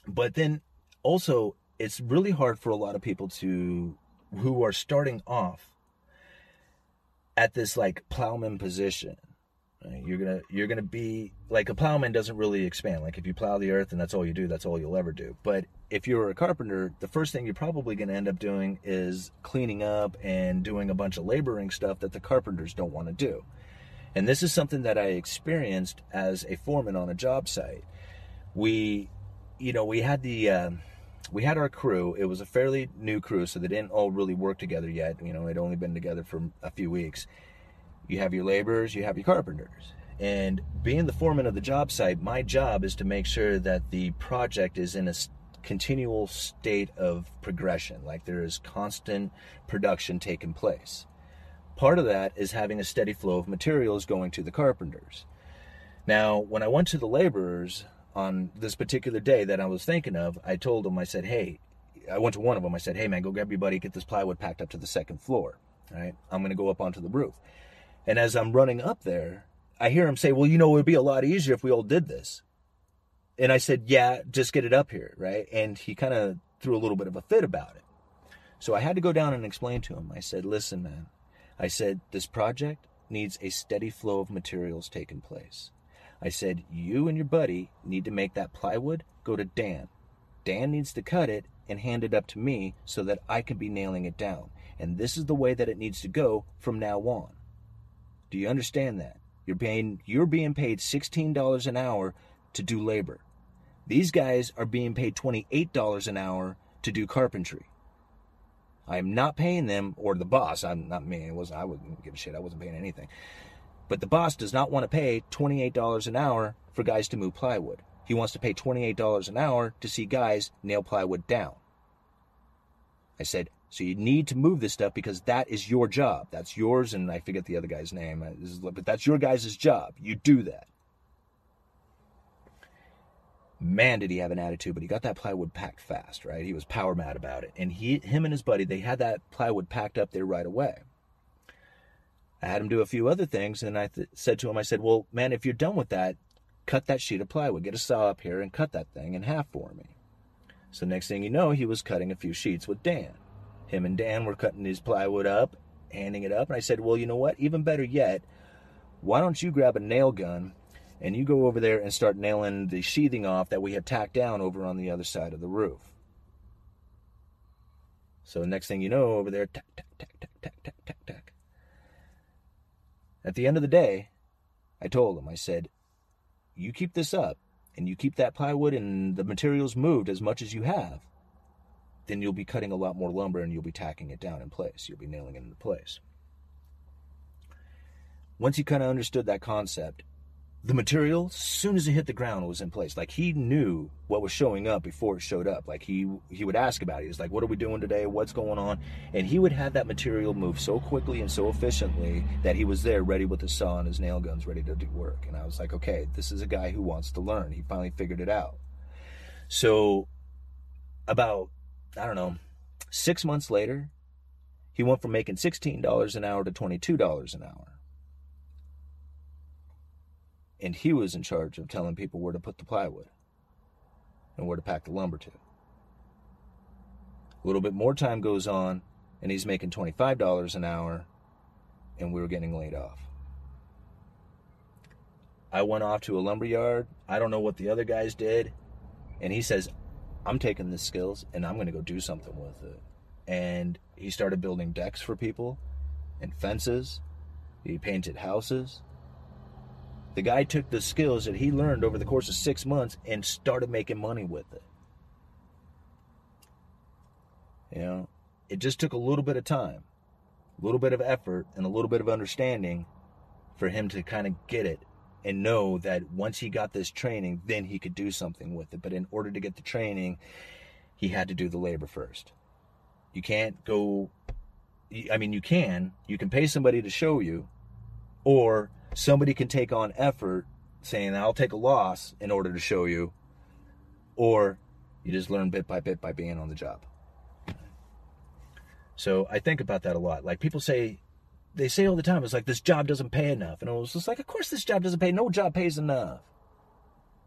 But then also, it's really hard for a lot of people to, who are starting off at this, like, plowman position. Right? You're gonna, you're gonna be, like, a plowman doesn't really expand. Like, if you plow the earth and that's all you do, that's all you'll ever do. But if you're a carpenter, the first thing you're probably going to end up doing is cleaning up and doing a bunch of laboring stuff that the carpenters don't want to do. And this is something that I experienced as a foreman on a job site. We, you know, we had the, um, we had our crew. It was a fairly new crew, so they didn't all really work together yet. You know, they'd only been together for a few weeks. You have your laborers, you have your carpenters. And being the foreman of the job site, my job is to make sure that the project is in a continual state of progression, like there is constant production taking place. Part of that is having a steady flow of materials going to the carpenters. Now, when I went to the laborers on this particular day that I was thinking of, I told them, I said, hey, I went to one of them, I said, hey man, go grab your buddy, get this plywood packed up to the second floor. All right, I'm going to go up onto the roof. And as I'm running up there, I hear him say, well, you know, it would be a lot easier if we all did this. And I said, yeah, just get it up here, right? And he kind of threw a little bit of a fit about it. So I had to go down and explain to him. I said, listen, man. I said, this project needs a steady flow of materials taking place. I said, you and your buddy need to make that plywood go to Dan. Dan needs to cut it and hand it up to me so that I can be nailing it down. And this is the way that it needs to go from now on. Do you understand that? You're paying, you're being paid sixteen dollars an hour to do labor. These guys are being paid twenty-eight dollars an hour to do carpentry. I am not paying them, or the boss, I'm not me, it wasn't, I wouldn't give a shit, I wasn't paying anything. But the boss does not want to pay twenty-eight dollars an hour for guys to move plywood. He wants to pay twenty-eight dollars an hour to see guys nail plywood down. I said, so you need to move this stuff because that is your job. That's yours, and I forget the other guy's name, but that's your guys' job. You do that. Man, did he have an attitude, but he got that plywood packed fast, right? He was power mad about it. And he, him and his buddy, they had that plywood packed up there right away. I had him do a few other things, and I th- said to him, I said, well, man, if you're done with that, cut that sheet of plywood. Get a saw up here and cut that thing in half for me. So next thing you know, he was cutting a few sheets with Dan. Him and Dan were cutting his plywood up, handing it up. And I said, well, you know what? Even better yet, why don't you grab a nail gun and you go over there and start nailing the sheathing off that we have tacked down over on the other side of the roof. So next thing you know, over there, tack, tack, tack, tack, tack, tack, tack, tack. At the end of the day, I told him, I said, you keep this up, and you keep that plywood and the materials moved as much as you have, then you'll be cutting a lot more lumber and you'll be tacking it down in place. You'll be nailing it into place. Once he kind of understood that concept, The material, as soon as it hit the ground, was in place. Like, he knew what was showing up before it showed up. Like, he he would ask about it. He was like, what are we doing today? What's going on? And he would have that material move so quickly and so efficiently that he was there ready with his saw and his nail guns ready to do work. And I was like, okay, this is a guy who wants to learn. He finally figured it out. So about, I don't know, six months later, he went from making sixteen dollars an hour to twenty-two dollars an hour. And he was in charge of telling people where to put the plywood and where to pack the lumber to. A little bit more time goes on, and he's making twenty-five dollars an hour, and we were getting laid off. I went off to a lumber yard. I don't know what the other guys did. And he says, I'm taking this skills, and I'm going to go do something with it. And he started building decks for people and fences. He painted houses. The guy took the skills that he learned over the course of six months and started making money with it. You know, it just took a little bit of time, a little bit of effort, and a little bit of understanding for him to kind of get it and know that once he got this training, then he could do something with it. But in order to get the training, he had to do the labor first. You can't go, I mean, you can, you can pay somebody to show you, or somebody can take on effort saying, I'll take a loss in order to show you, or you just learn bit by bit by being on the job. So I think about that a lot. Like, people say, they say all the time, it's like, this job doesn't pay enough. And I was just like, of course this job doesn't pay. No job pays enough.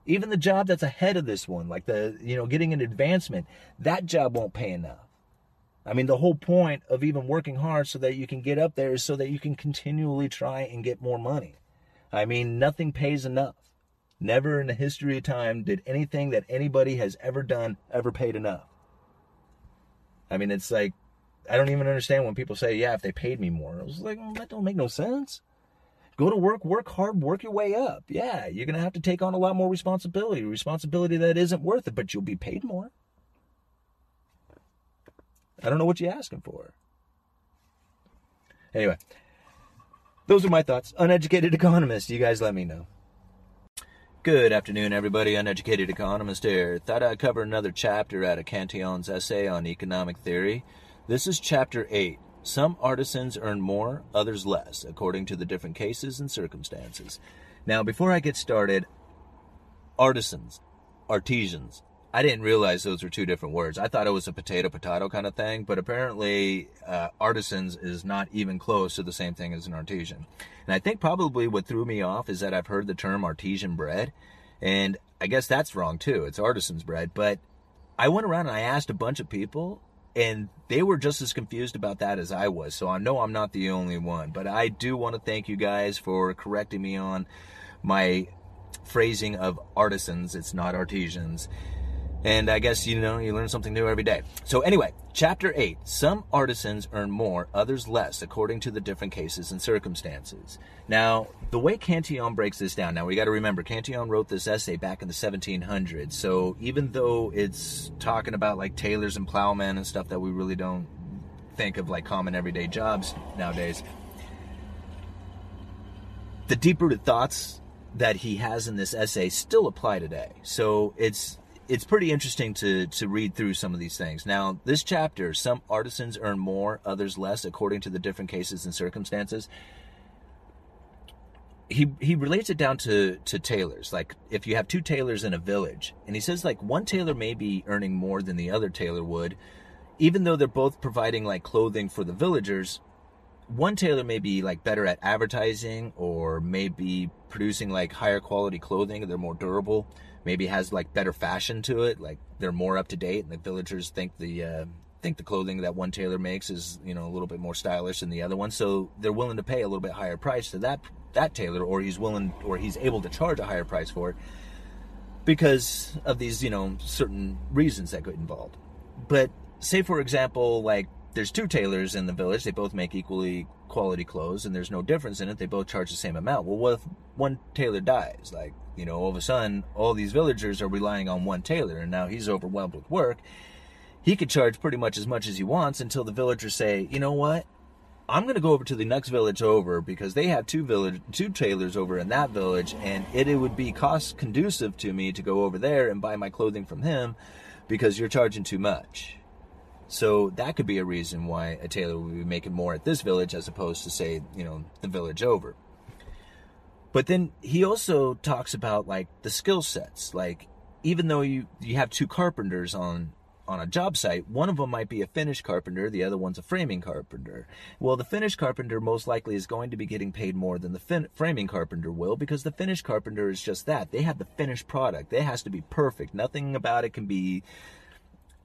Even the job that's ahead of this one, like the, you know, getting an advancement, that job won't pay enough. I mean, the whole point of even working hard so that you can get up there is so that you can continually try and get more money. I mean, nothing pays enough. Never in the history of time did anything that anybody has ever done ever paid enough. I mean, it's like, I don't even understand when people say, yeah, if they paid me more. I was like, well, that don't make no sense. Go to work, work hard, work your way up. Yeah, you're going to have to take on a lot more responsibility, responsibility that isn't worth it, but you'll be paid more. I don't know what you're asking for. Anyway, those are my thoughts. Uneducated Economist, you guys let me know. Good afternoon, everybody. Uneducated Economist here. Thought I'd cover another chapter out of Cantillon's essay on economic theory. This is chapter eight. Some artisans earn more, others less, according to the different cases and circumstances. Now, before I get started, artisans, artisans. I didn't realize those were two different words. I thought it was a potato-potato kind of thing, but apparently uh, artisans is not even close to the same thing as an artisan. And I think probably what threw me off is that I've heard the term artisan bread, and I guess that's wrong too. It's artisan's bread. But I went around and I asked a bunch of people, and they were just as confused about that as I was. So I know I'm not the only one, but I do want to thank you guys for correcting me on my phrasing of artisans. It's not artisans. And I guess, you know, you learn something new every day. So anyway, chapter eight, some artisans earn more, others less, according to the different cases and circumstances. Now, the way Cantillon breaks this down, now we got to remember, Cantillon wrote this essay back in the seventeen hundreds. So even though it's talking about like tailors and plowmen and stuff that we really don't think of like common everyday jobs nowadays, the deep-rooted thoughts that he has in this essay still apply today. So it's... It's pretty interesting to, to read through some of these things. Now, this chapter, some artisans earn more, others less, according to the different cases and circumstances. He he relates it down to, to tailors. Like, if you have two tailors in a village, and he says, like, one tailor may be earning more than the other tailor would, even though they're both providing, like, clothing for the villagers. One tailor may be, like, better at advertising, or maybe producing, like, higher quality clothing, or they're more durable. Maybe has like better fashion to it, like they're more up to date, and the villagers think the uh, think the clothing that one tailor makes is, you know, a little bit more stylish than the other one, so they're willing to pay a little bit higher price to that that tailor, or he's willing, or he's able to charge a higher price for it because of these, you know, certain reasons that get involved. But say for example, like there's two tailors in the village, they both make equally quality clothes, and there's no difference in it. They both charge the same amount. Well, what if one tailor dies? Like, you know, all of a sudden, all these villagers are relying on one tailor, and now he's overwhelmed with work. He could charge pretty much as much as he wants until the villagers say, you know what? I'm going to go over to the next village over because they have two village, two trailers over in that village, and it, it would be cost conducive to me to go over there and buy my clothing from him because you're charging too much. So that could be a reason why a tailor would be making more at this village as opposed to, say, you know, the village over. But then he also talks about, like, the skill sets. Like, even though you, you have two carpenters on on a job site, one of them might be a finished carpenter, the other one's a framing carpenter. Well, the finished carpenter most likely is going to be getting paid more than the fin- framing carpenter will, because the finished carpenter is just that. They have the finished product. It has to be perfect. Nothing about it can be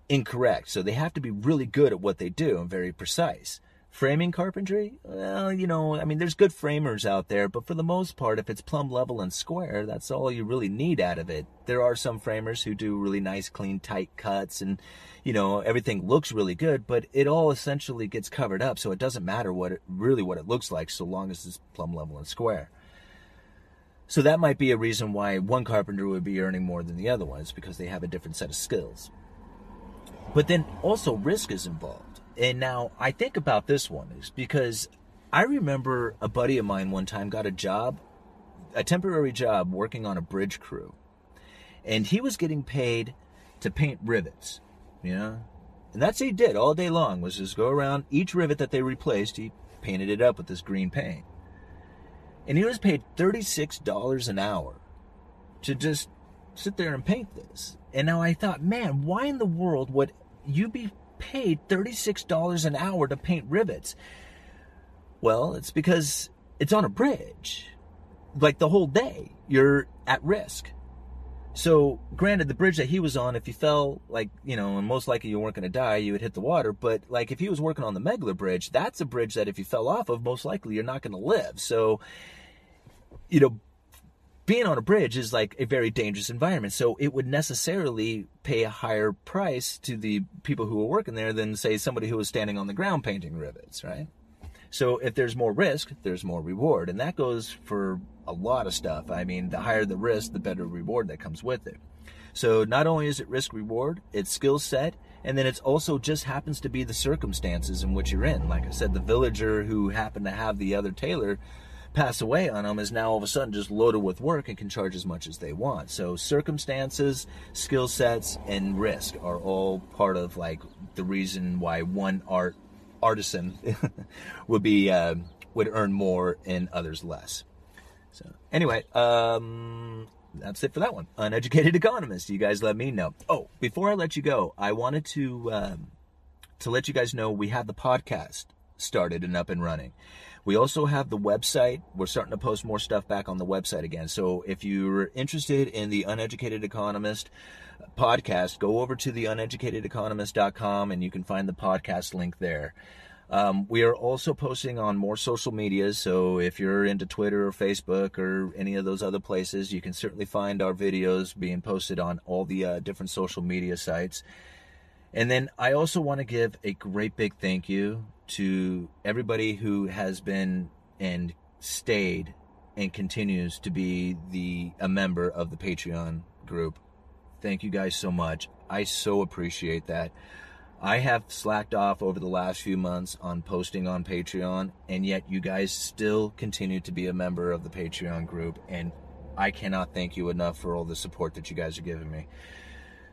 incorrect. So they have to be really good at what they do and very precise. Framing carpentry? Well, you know, I mean, there's good framers out there, but for the most part, if it's plumb level and square, that's all you really need out of it. There are some framers who do really nice, clean, tight cuts, and, you know, everything looks really good, but it all essentially gets covered up, so it doesn't matter what it, really what it looks like, so long as it's plumb level and square. So that might be a reason why one carpenter would be earning more than the other one, because they have a different set of skills. But then also risk is involved. And now I think about this one is because I remember a buddy of mine one time got a job, a temporary job working on a bridge crew. And he was getting paid to paint rivets, you know. And that's what he did all day long, was just go around each rivet that they replaced, he painted it up with this green paint. And he was paid thirty-six dollars an hour to just sit there and paint this. And now I thought, man, why in the world would you be paid thirty-six dollars an hour to paint rivets? Well, it's because it's on a bridge. Like, the whole day, you're at risk. So, granted, the bridge that he was on, if you fell, like, you know, and most likely you weren't going to die, you would hit the water. But, like, if he was working on the Megler bridge, that's a bridge that if you fell off of, most likely you're not going to live. So, you know, being on a bridge is like a very dangerous environment, so it would necessarily pay a higher price to the people who were working there than, say, somebody who was standing on the ground painting rivets, right? So if there's more risk, there's more reward, and that goes for a lot of stuff. I mean, the higher the risk, the better reward that comes with it. So not only is it risk-reward, it's skill set, and then it's also just happens to be the circumstances in which you're in. Like I said, the villager who happened to have the other tailor pass away on them is now all of a sudden just loaded with work and can charge as much as they want. So circumstances, skill sets, and risk are all part of, like, the reason why one art artisan would be uh, would earn more and others less. So anyway, um, that's it for that one. Uneducated Economist. You guys let me know. Oh, before I let you go, I wanted to um, to let you guys know we have the podcast started and up and running. We also have the website. We're starting to post more stuff back on the website again. So if you're interested in the Uneducated Economist podcast, go over to the uneducated economist dot com and you can find the podcast link there. Um, we are also posting on more social media. So if you're into Twitter or Facebook or any of those other places, you can certainly find our videos being posted on all the uh, different social media sites. And then I also want to give a great big thank you to everybody who has been and stayed and continues to be the a member of the Patreon group. Thank you guys so much. I so appreciate that. I have slacked off over the last few months on posting on Patreon, and yet you guys still continue to be a member of the Patreon group, and I cannot thank you enough for all the support that you guys are giving me.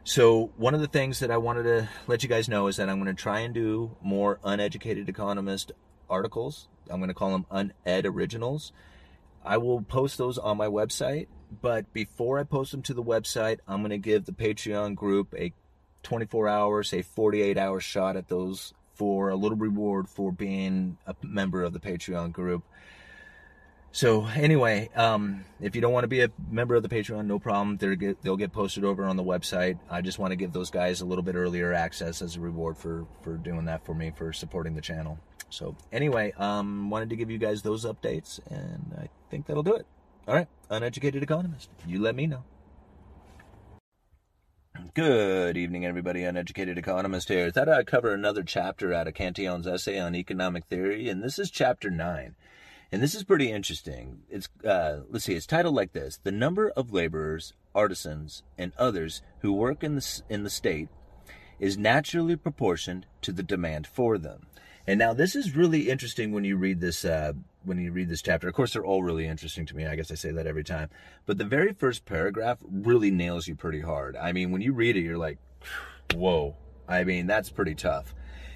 So one of the things that I wanted to let you guys know is that I'm going to try and do more Uneducated Economist articles. I'm going to call them Uned Originals. I will post those on my website, but before I post them to the website, I'm going to give the Patreon group a twenty-four hour, say forty-eight hour shot at those for a little reward for being a member of the Patreon group. So anyway, um, if you don't want to be a member of the Patreon, no problem. They're get, they'll get posted over on the website. I just want to give those guys a little bit earlier access as a reward for, for doing that for me, for supporting the channel. So anyway, um, wanted to give you guys those updates, and I think that'll do it. All right, Uneducated Economist, you let me know. Good evening, everybody. Uneducated Economist here. I thought I'd cover another chapter out of Cantillon's essay on economic theory, and this is chapter nine. And this is pretty interesting. It's uh, let's see. It's titled like this: "The number of laborers, artisans, and others who work in the in the state is naturally proportioned to the demand for them." And now this is really interesting when you read this uh, when you read this chapter. Of course, they're all really interesting to me. I guess I say that every time. But the very first paragraph really nails you pretty hard. I mean, when you read it, you're like, whoa. I mean, that's pretty tough.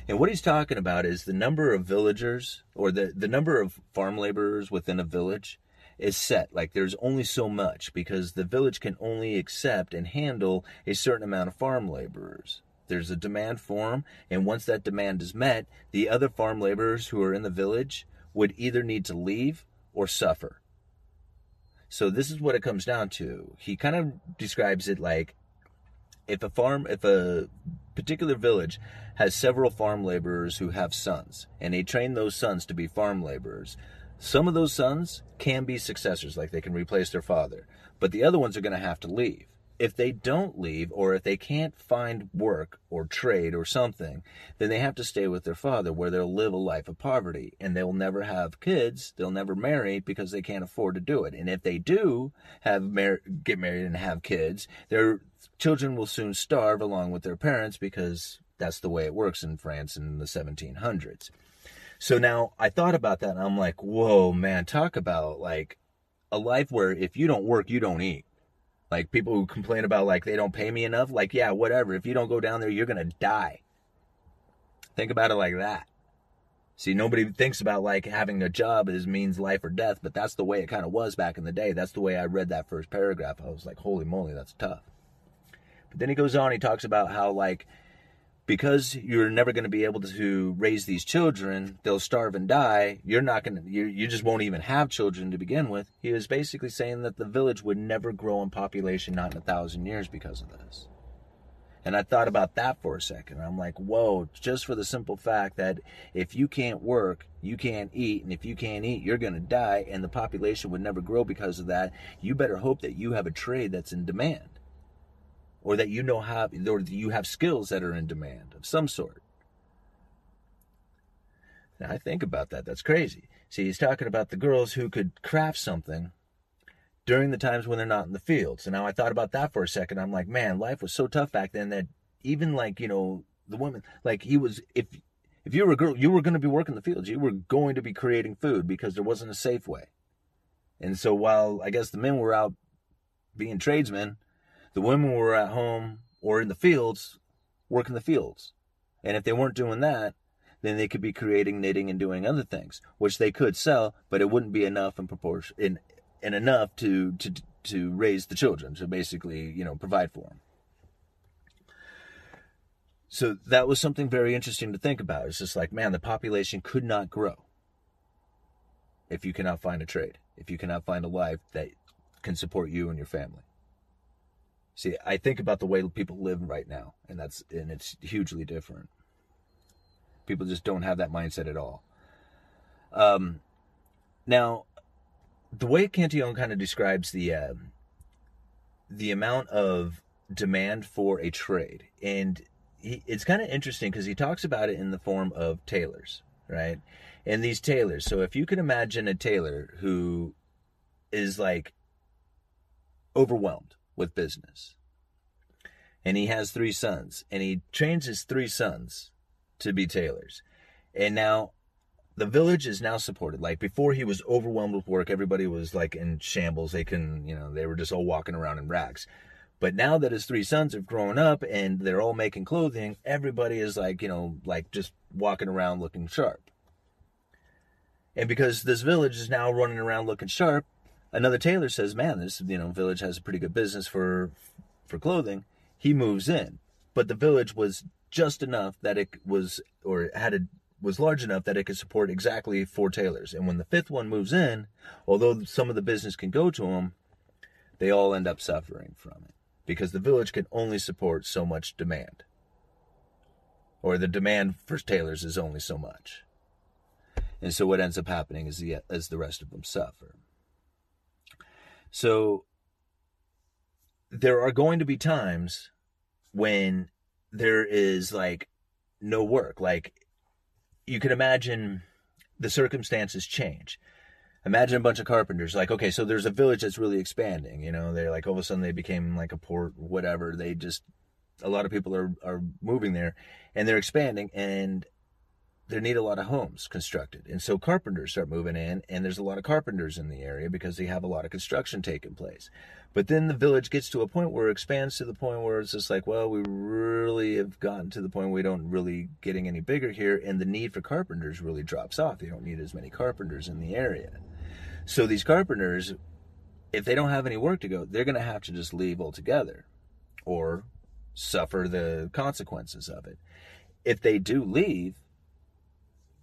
And what he's talking about is the number of villagers, or the, the number of farm laborers within a village is set. Like, there's only so much, because the village can only accept and handle a certain amount of farm laborers. There's a demand for them, and once that demand is met, the other farm laborers who are in the village would either need to leave or suffer. So this is what it comes down to. He kind of describes it like, if a farm, if a particular village has several farm laborers who have sons, and they train those sons to be farm laborers, some of those sons can be successors, like they can replace their father, but the other ones are going to have to leave. If they don't leave, or if they can't find work or trade or something, then they have to stay with their father, where they'll live a life of poverty, and they'll never have kids, they'll never marry, because they can't afford to do it. And if they do have mar- get married and have kids, their children will soon starve along with their parents, because that's the way it works in France in the seventeen hundreds. So now I thought about that, and I'm like, whoa, man, talk about like a life where if you don't work, you don't eat. Like, people who complain about, like, they don't pay me enough. Like, yeah, whatever. If you don't go down there, you're going to die. Think about it like that. See, nobody thinks about, like, having a job is means life or death, but that's the way it kind of was back in the day. That's the way I read that first paragraph. I was like, holy moly, that's tough. But then he goes on, he talks about how, like, because you're never going to be able to raise these children, they'll starve and die. You're not going to, you, you just won't even have children to begin with. He was basically saying that the village would never grow in population, not in a thousand years, because of this. And I thought about that for a second. I'm like, whoa, just for the simple fact that if you can't work, you can't eat. And if you can't eat, you're going to die. And the population would never grow because of that. You better hope that you have a trade that's in demand, or that you know how, or that you have skills that are in demand of some sort. Now I think about that. That's crazy. See, he's talking about the girls who could craft something during the times when they're not in the field. So now I thought about that for a second. I'm like, man, life was so tough back then that even like, you know, the women, like he was, if if you were a girl, you were going to be working the fields. You were going to be creating food because there wasn't a safe way. And so while I guess the men were out being tradesmen, the women were at home or in the fields, working the fields. And if they weren't doing that, then they could be creating, knitting, and doing other things, which they could sell, but it wouldn't be enough in proportion, in, in enough to, to, to raise the children, to basically, you know, provide for them. So that was something very interesting to think about. It's just like, man, the population could not grow if you cannot find a trade, if you cannot find a life that can support you and your family. See, I think about the way people live right now, and that's and it's hugely different. People just don't have that mindset at all. Um, now, the way Cantillon kind of describes the uh, the amount of demand for a trade, and he, it's kind of interesting because he talks about it in the form of tailors, right? And these tailors. So if you can imagine a tailor who is like overwhelmed with business, and he has three sons, and he trains his three sons to be tailors, and now the village is now supported. Like, before, he was overwhelmed with work. Everybody was like in shambles. They couldn't, you know, they were just all walking around in rags. But now that his three sons have grown up and they're all making clothing, everybody is like, you know, like just walking around looking sharp. And because this village is now running around looking sharp, another tailor says, man, this, you know, village has a pretty good business for for clothing. He moves in. But the village was just enough that it was, or had a, was large enough that it could support exactly four tailors. And when the fifth one moves in, although some of the business can go to him, they all end up suffering from it, because the village can only support so much demand. Or the demand for tailors is only so much. And so what ends up happening is the, is the rest of them suffer. So there are going to be times when there is like no work. Like, you can imagine the circumstances change. Imagine a bunch of carpenters, like, okay, so there's a village that's really expanding, you know, they're like, all of a sudden they became like a port, whatever. They just, a lot of people are, are moving there, and they're expanding, and they need a lot of homes constructed. And so carpenters start moving in, and there's a lot of carpenters in the area because they have a lot of construction taking place. But then the village gets to a point where it expands to the point where it's just like, well, we really have gotten to the point where we don't really getting any bigger here, and the need for carpenters really drops off. They don't need as many carpenters in the area. So these carpenters, if they don't have any work to go, they're going to have to just leave altogether or suffer the consequences of it. If they do leave,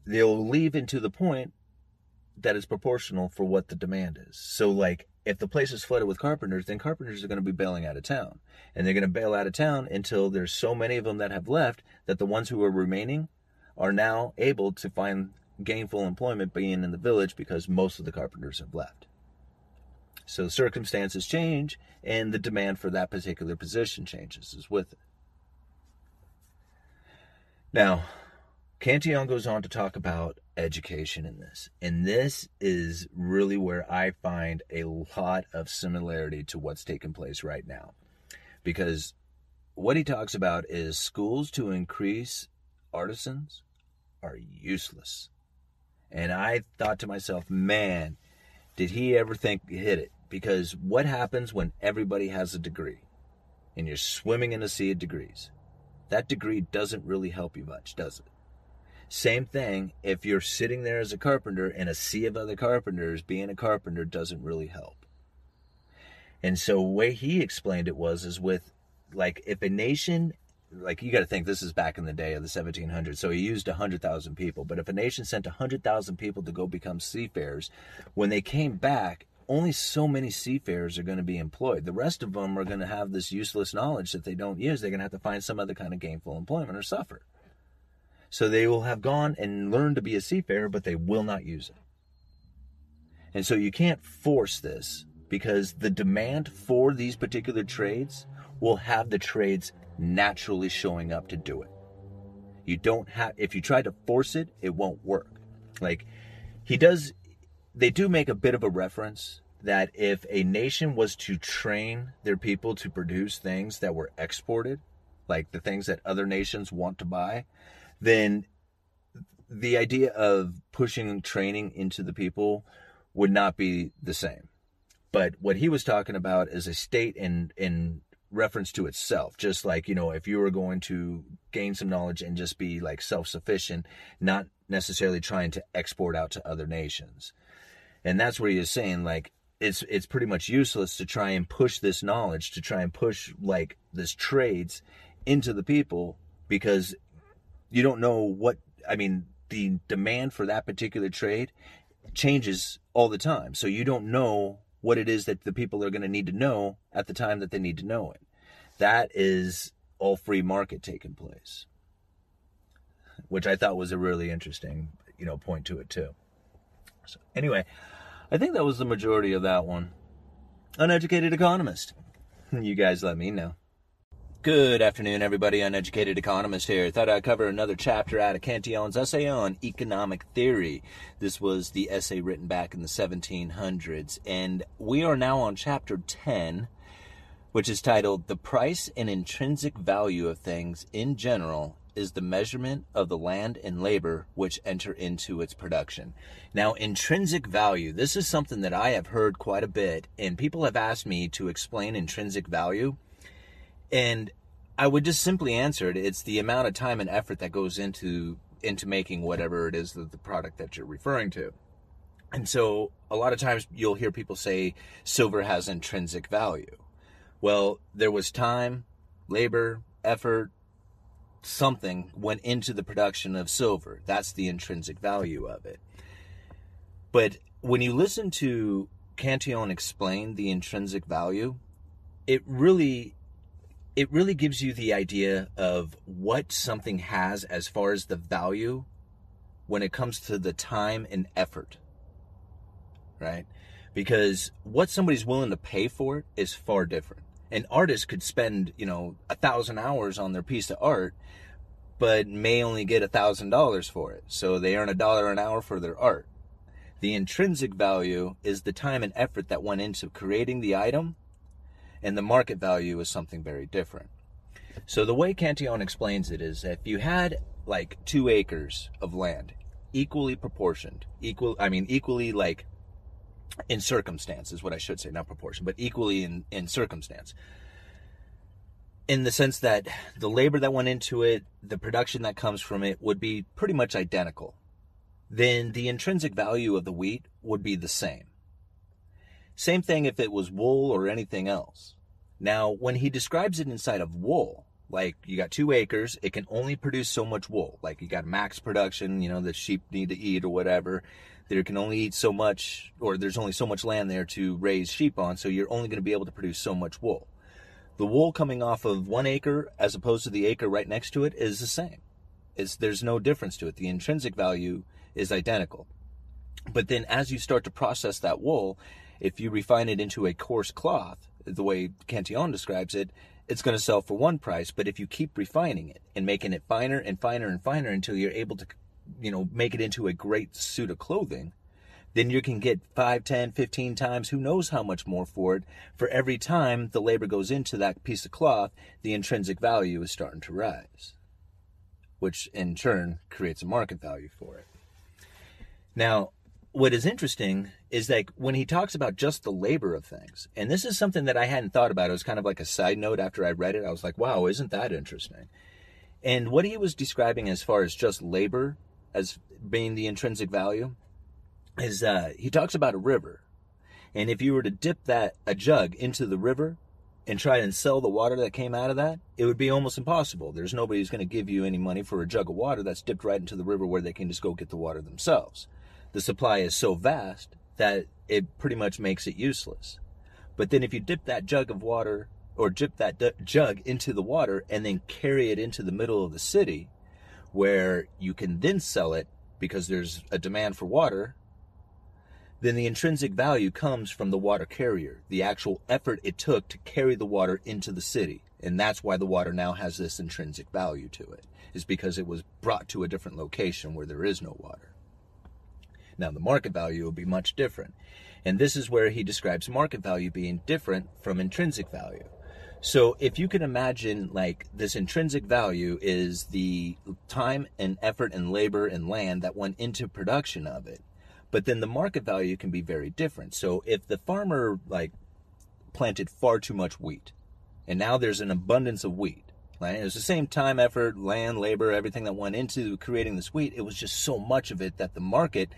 they'll leave into the point that is proportional for what the demand is. So, like, if the place is flooded with carpenters, then carpenters are going to be bailing out of town. And they're going to bail out of town until there's so many of them that have left that the ones who are remaining are now able to find gainful employment being in the village because most of the carpenters have left. So circumstances change, and the demand for that particular position changes is with it. Now, Cantillon goes on to talk about education in this. And this is really where I find a lot of similarity to what's taking place right now. Because what he talks about is schools to increase artisans are useless. And I thought to myself, man, did he ever think hit it? Because what happens when everybody has a degree and you're swimming in a sea of degrees? That degree doesn't really help you much, does it? Same thing if you're sitting there as a carpenter in a sea of other carpenters, being a carpenter doesn't really help. And so the way he explained it was is with, like, if a nation, like, you got to think this is back in the day of the seventeen hundreds, so he used one hundred thousand people. But if a nation sent one hundred thousand people to go become seafarers, when they came back, only so many seafarers are going to be employed. The rest of them are going to have this useless knowledge that they don't use. They're going to have to find some other kind of gainful employment or suffer. So they will have gone and learned to be a seafarer, but they will not use it. And so you can't force this because the demand for these particular trades will have the trades naturally showing up to do it. You don't have, if you try to force it, it won't work. Like he does, they do make a bit of a reference that if a nation was to train their people to produce things that were exported, like the things that other nations want to buy, then the idea of pushing training into the people would not be the same. But what he was talking about is a state in in reference to itself, just like, you know, if you were going to gain some knowledge and just be like self-sufficient, not necessarily trying to export out to other nations. And that's where he is saying, like, it's it's pretty much useless to try and push this knowledge, to try and push like this trades into the people, because you don't know what, I mean, the demand for that particular trade changes all the time. So you don't know what it is that the people are going to need to know at the time that they need to know it. That is all free market taking place, which I thought was a really interesting, you know, point to it too. So anyway, I think that was the majority of that one. Uneducated Economist. You guys let me know. Good afternoon, everybody. Uneducated Economist here. Thought I'd cover another chapter out of Cantillon's essay on economic theory. This was the essay written back in the seventeen hundreds, and we are now on chapter ten, which is titled, The Price and Intrinsic Value of Things in General is the Measurement of the Land and Labor which Enter into its Production. Now, intrinsic value, this is something that I have heard quite a bit, and people have asked me to explain intrinsic value. And I would just simply answer it. It's the amount of time and effort that goes into into making whatever it is that the product that you're referring to. And so a lot of times you'll hear people say silver has intrinsic value. Well, there was time, labor, effort, something went into the production of silver. That's the intrinsic value of it. But when you listen to Cantillon explain the intrinsic value, it really... It really gives you the idea of what something has as far as the value when it comes to the time and effort, right? Because what somebody's willing to pay for it is far different. An artist could spend, you know, a thousand hours on their piece of art, but may only get a thousand dollars for it. So they earn a dollar an hour for their art. The intrinsic value is the time and effort that went into creating the item, and the market value is something very different. So the way Cantillon explains it is if you had like two acres of land, equally proportioned, equal, I mean, equally like in circumstance is what I should say, not proportion, but equally in, in circumstance. In the sense that the labor that went into it, the production that comes from it would be pretty much identical. Then the intrinsic value of the wheat would be the same. Same thing if it was wool or anything else. Now, when he describes it inside of wool, like you got two acres, it can only produce so much wool. Like you got max production, you know, the sheep need to eat or whatever. There can only eat so much, or there's only so much land there to raise sheep on, so you're only going to be able to produce so much wool. The wool coming off of one acre as opposed to the acre right next to it is the same. It's, there's no difference to it. The intrinsic value is identical. But then as you start to process that wool, if you refine it into a coarse cloth, the way Cantillon describes it, it's going to sell for one price. But if you keep refining it and making it finer and finer and finer until you're able to, you know, make it into a great suit of clothing, then you can get five, ten, fifteen times, who knows how much more for it. For every time the labor goes into that piece of cloth, the intrinsic value is starting to rise, which in turn creates a market value for it. Now, what is interesting is like when he talks about just the labor of things, and this is something that I hadn't thought about. It was kind of like a side note after I read it. I was like, wow, isn't that interesting? And what he was describing as far as just labor as being the intrinsic value is uh, he talks about a river. And if you were to dip that a jug into the river and try and sell the water that came out of that, it would be almost impossible. There's nobody who's going to give you any money for a jug of water that's dipped right into the river where they can just go get the water themselves. The supply is so vast that it pretty much makes it useless. But then if you dip that jug of water or dip that d- jug into the water and then carry it into the middle of the city where you can then sell it because there's a demand for water, then the intrinsic value comes from the water carrier, the actual effort it took to carry the water into the city. And that's why the water now has this intrinsic value to it, is because it was brought to a different location where there is no water. Now, the market value will be much different. And this is where he describes market value being different from intrinsic value. So if you can imagine, like, this intrinsic value is the time and effort and labor and land that went into production of it. But then the market value can be very different. So if the farmer, like, planted far too much wheat, and now there's an abundance of wheat, right? It was the same time, effort, land, labor, everything that went into creating this wheat. It was just so much of it that the market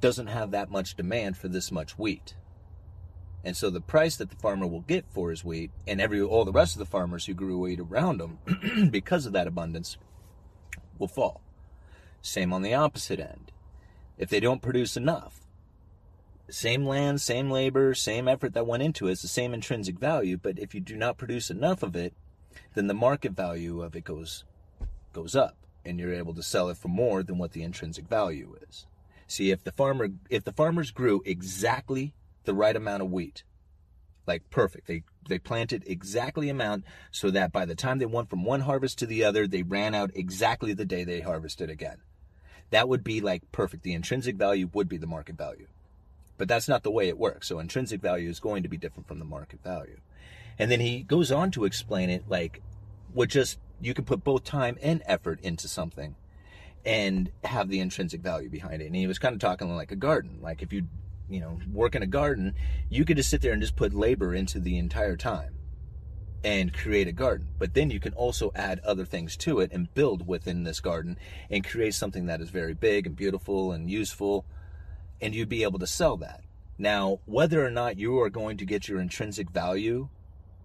doesn't have that much demand for this much wheat. And so the price that the farmer will get for his wheat, and every all the rest of the farmers who grew wheat around him because of that abundance, will fall. Same on the opposite end. If they don't produce enough, same land, same labor, same effort that went into it, it's the same intrinsic value, but if you do not produce enough of it, then the market value of it goes goes up, and you're able to sell it for more than what the intrinsic value is. See, if the farmer if the farmers grew exactly the right amount of wheat, like perfect, they they planted exactly amount so that by the time they went from one harvest to the other, they ran out exactly the day they harvested again. That would be like perfect. The intrinsic value would be the market value. But that's not the way it works. So intrinsic value is going to be different from the market value. And then he goes on to explain it like, with just, you can put both time and effort into something and have the intrinsic value behind it. And he was kind of talking like a garden. Like if you, you know, work in a garden, you could just sit there and just put labor into the entire time and create a garden. But then you can also add other things to it and build within this garden and create something that is very big and beautiful and useful. And you'd be able to sell that. Now, whether or not you are going to get your intrinsic value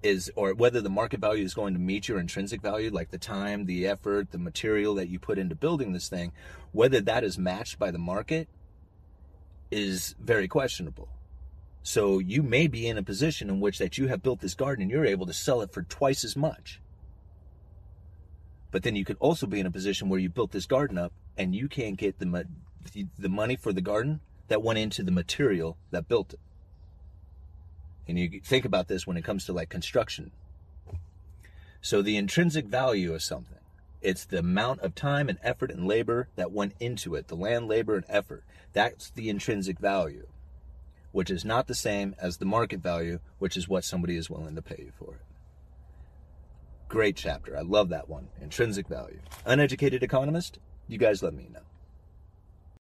is, or whether the market value is going to meet your intrinsic value, like the time, the effort, the material that you put into building this thing, whether that is matched by the market is very questionable. So you may be in a position in which that you have built this garden and you're able to sell it for twice as much. But then you could also be in a position where you built this garden up and you can't get the, the money for the garden that went into the material that built it. And you think about this when it comes to like construction. So the intrinsic value of something, it's the amount of time and effort and labor that went into it, the land, labor, and effort. That's the intrinsic value, which is not the same as the market value, which is what somebody is willing to pay you for it. Great chapter. I love that one. Intrinsic value. Uneducated Economist, you guys let me know.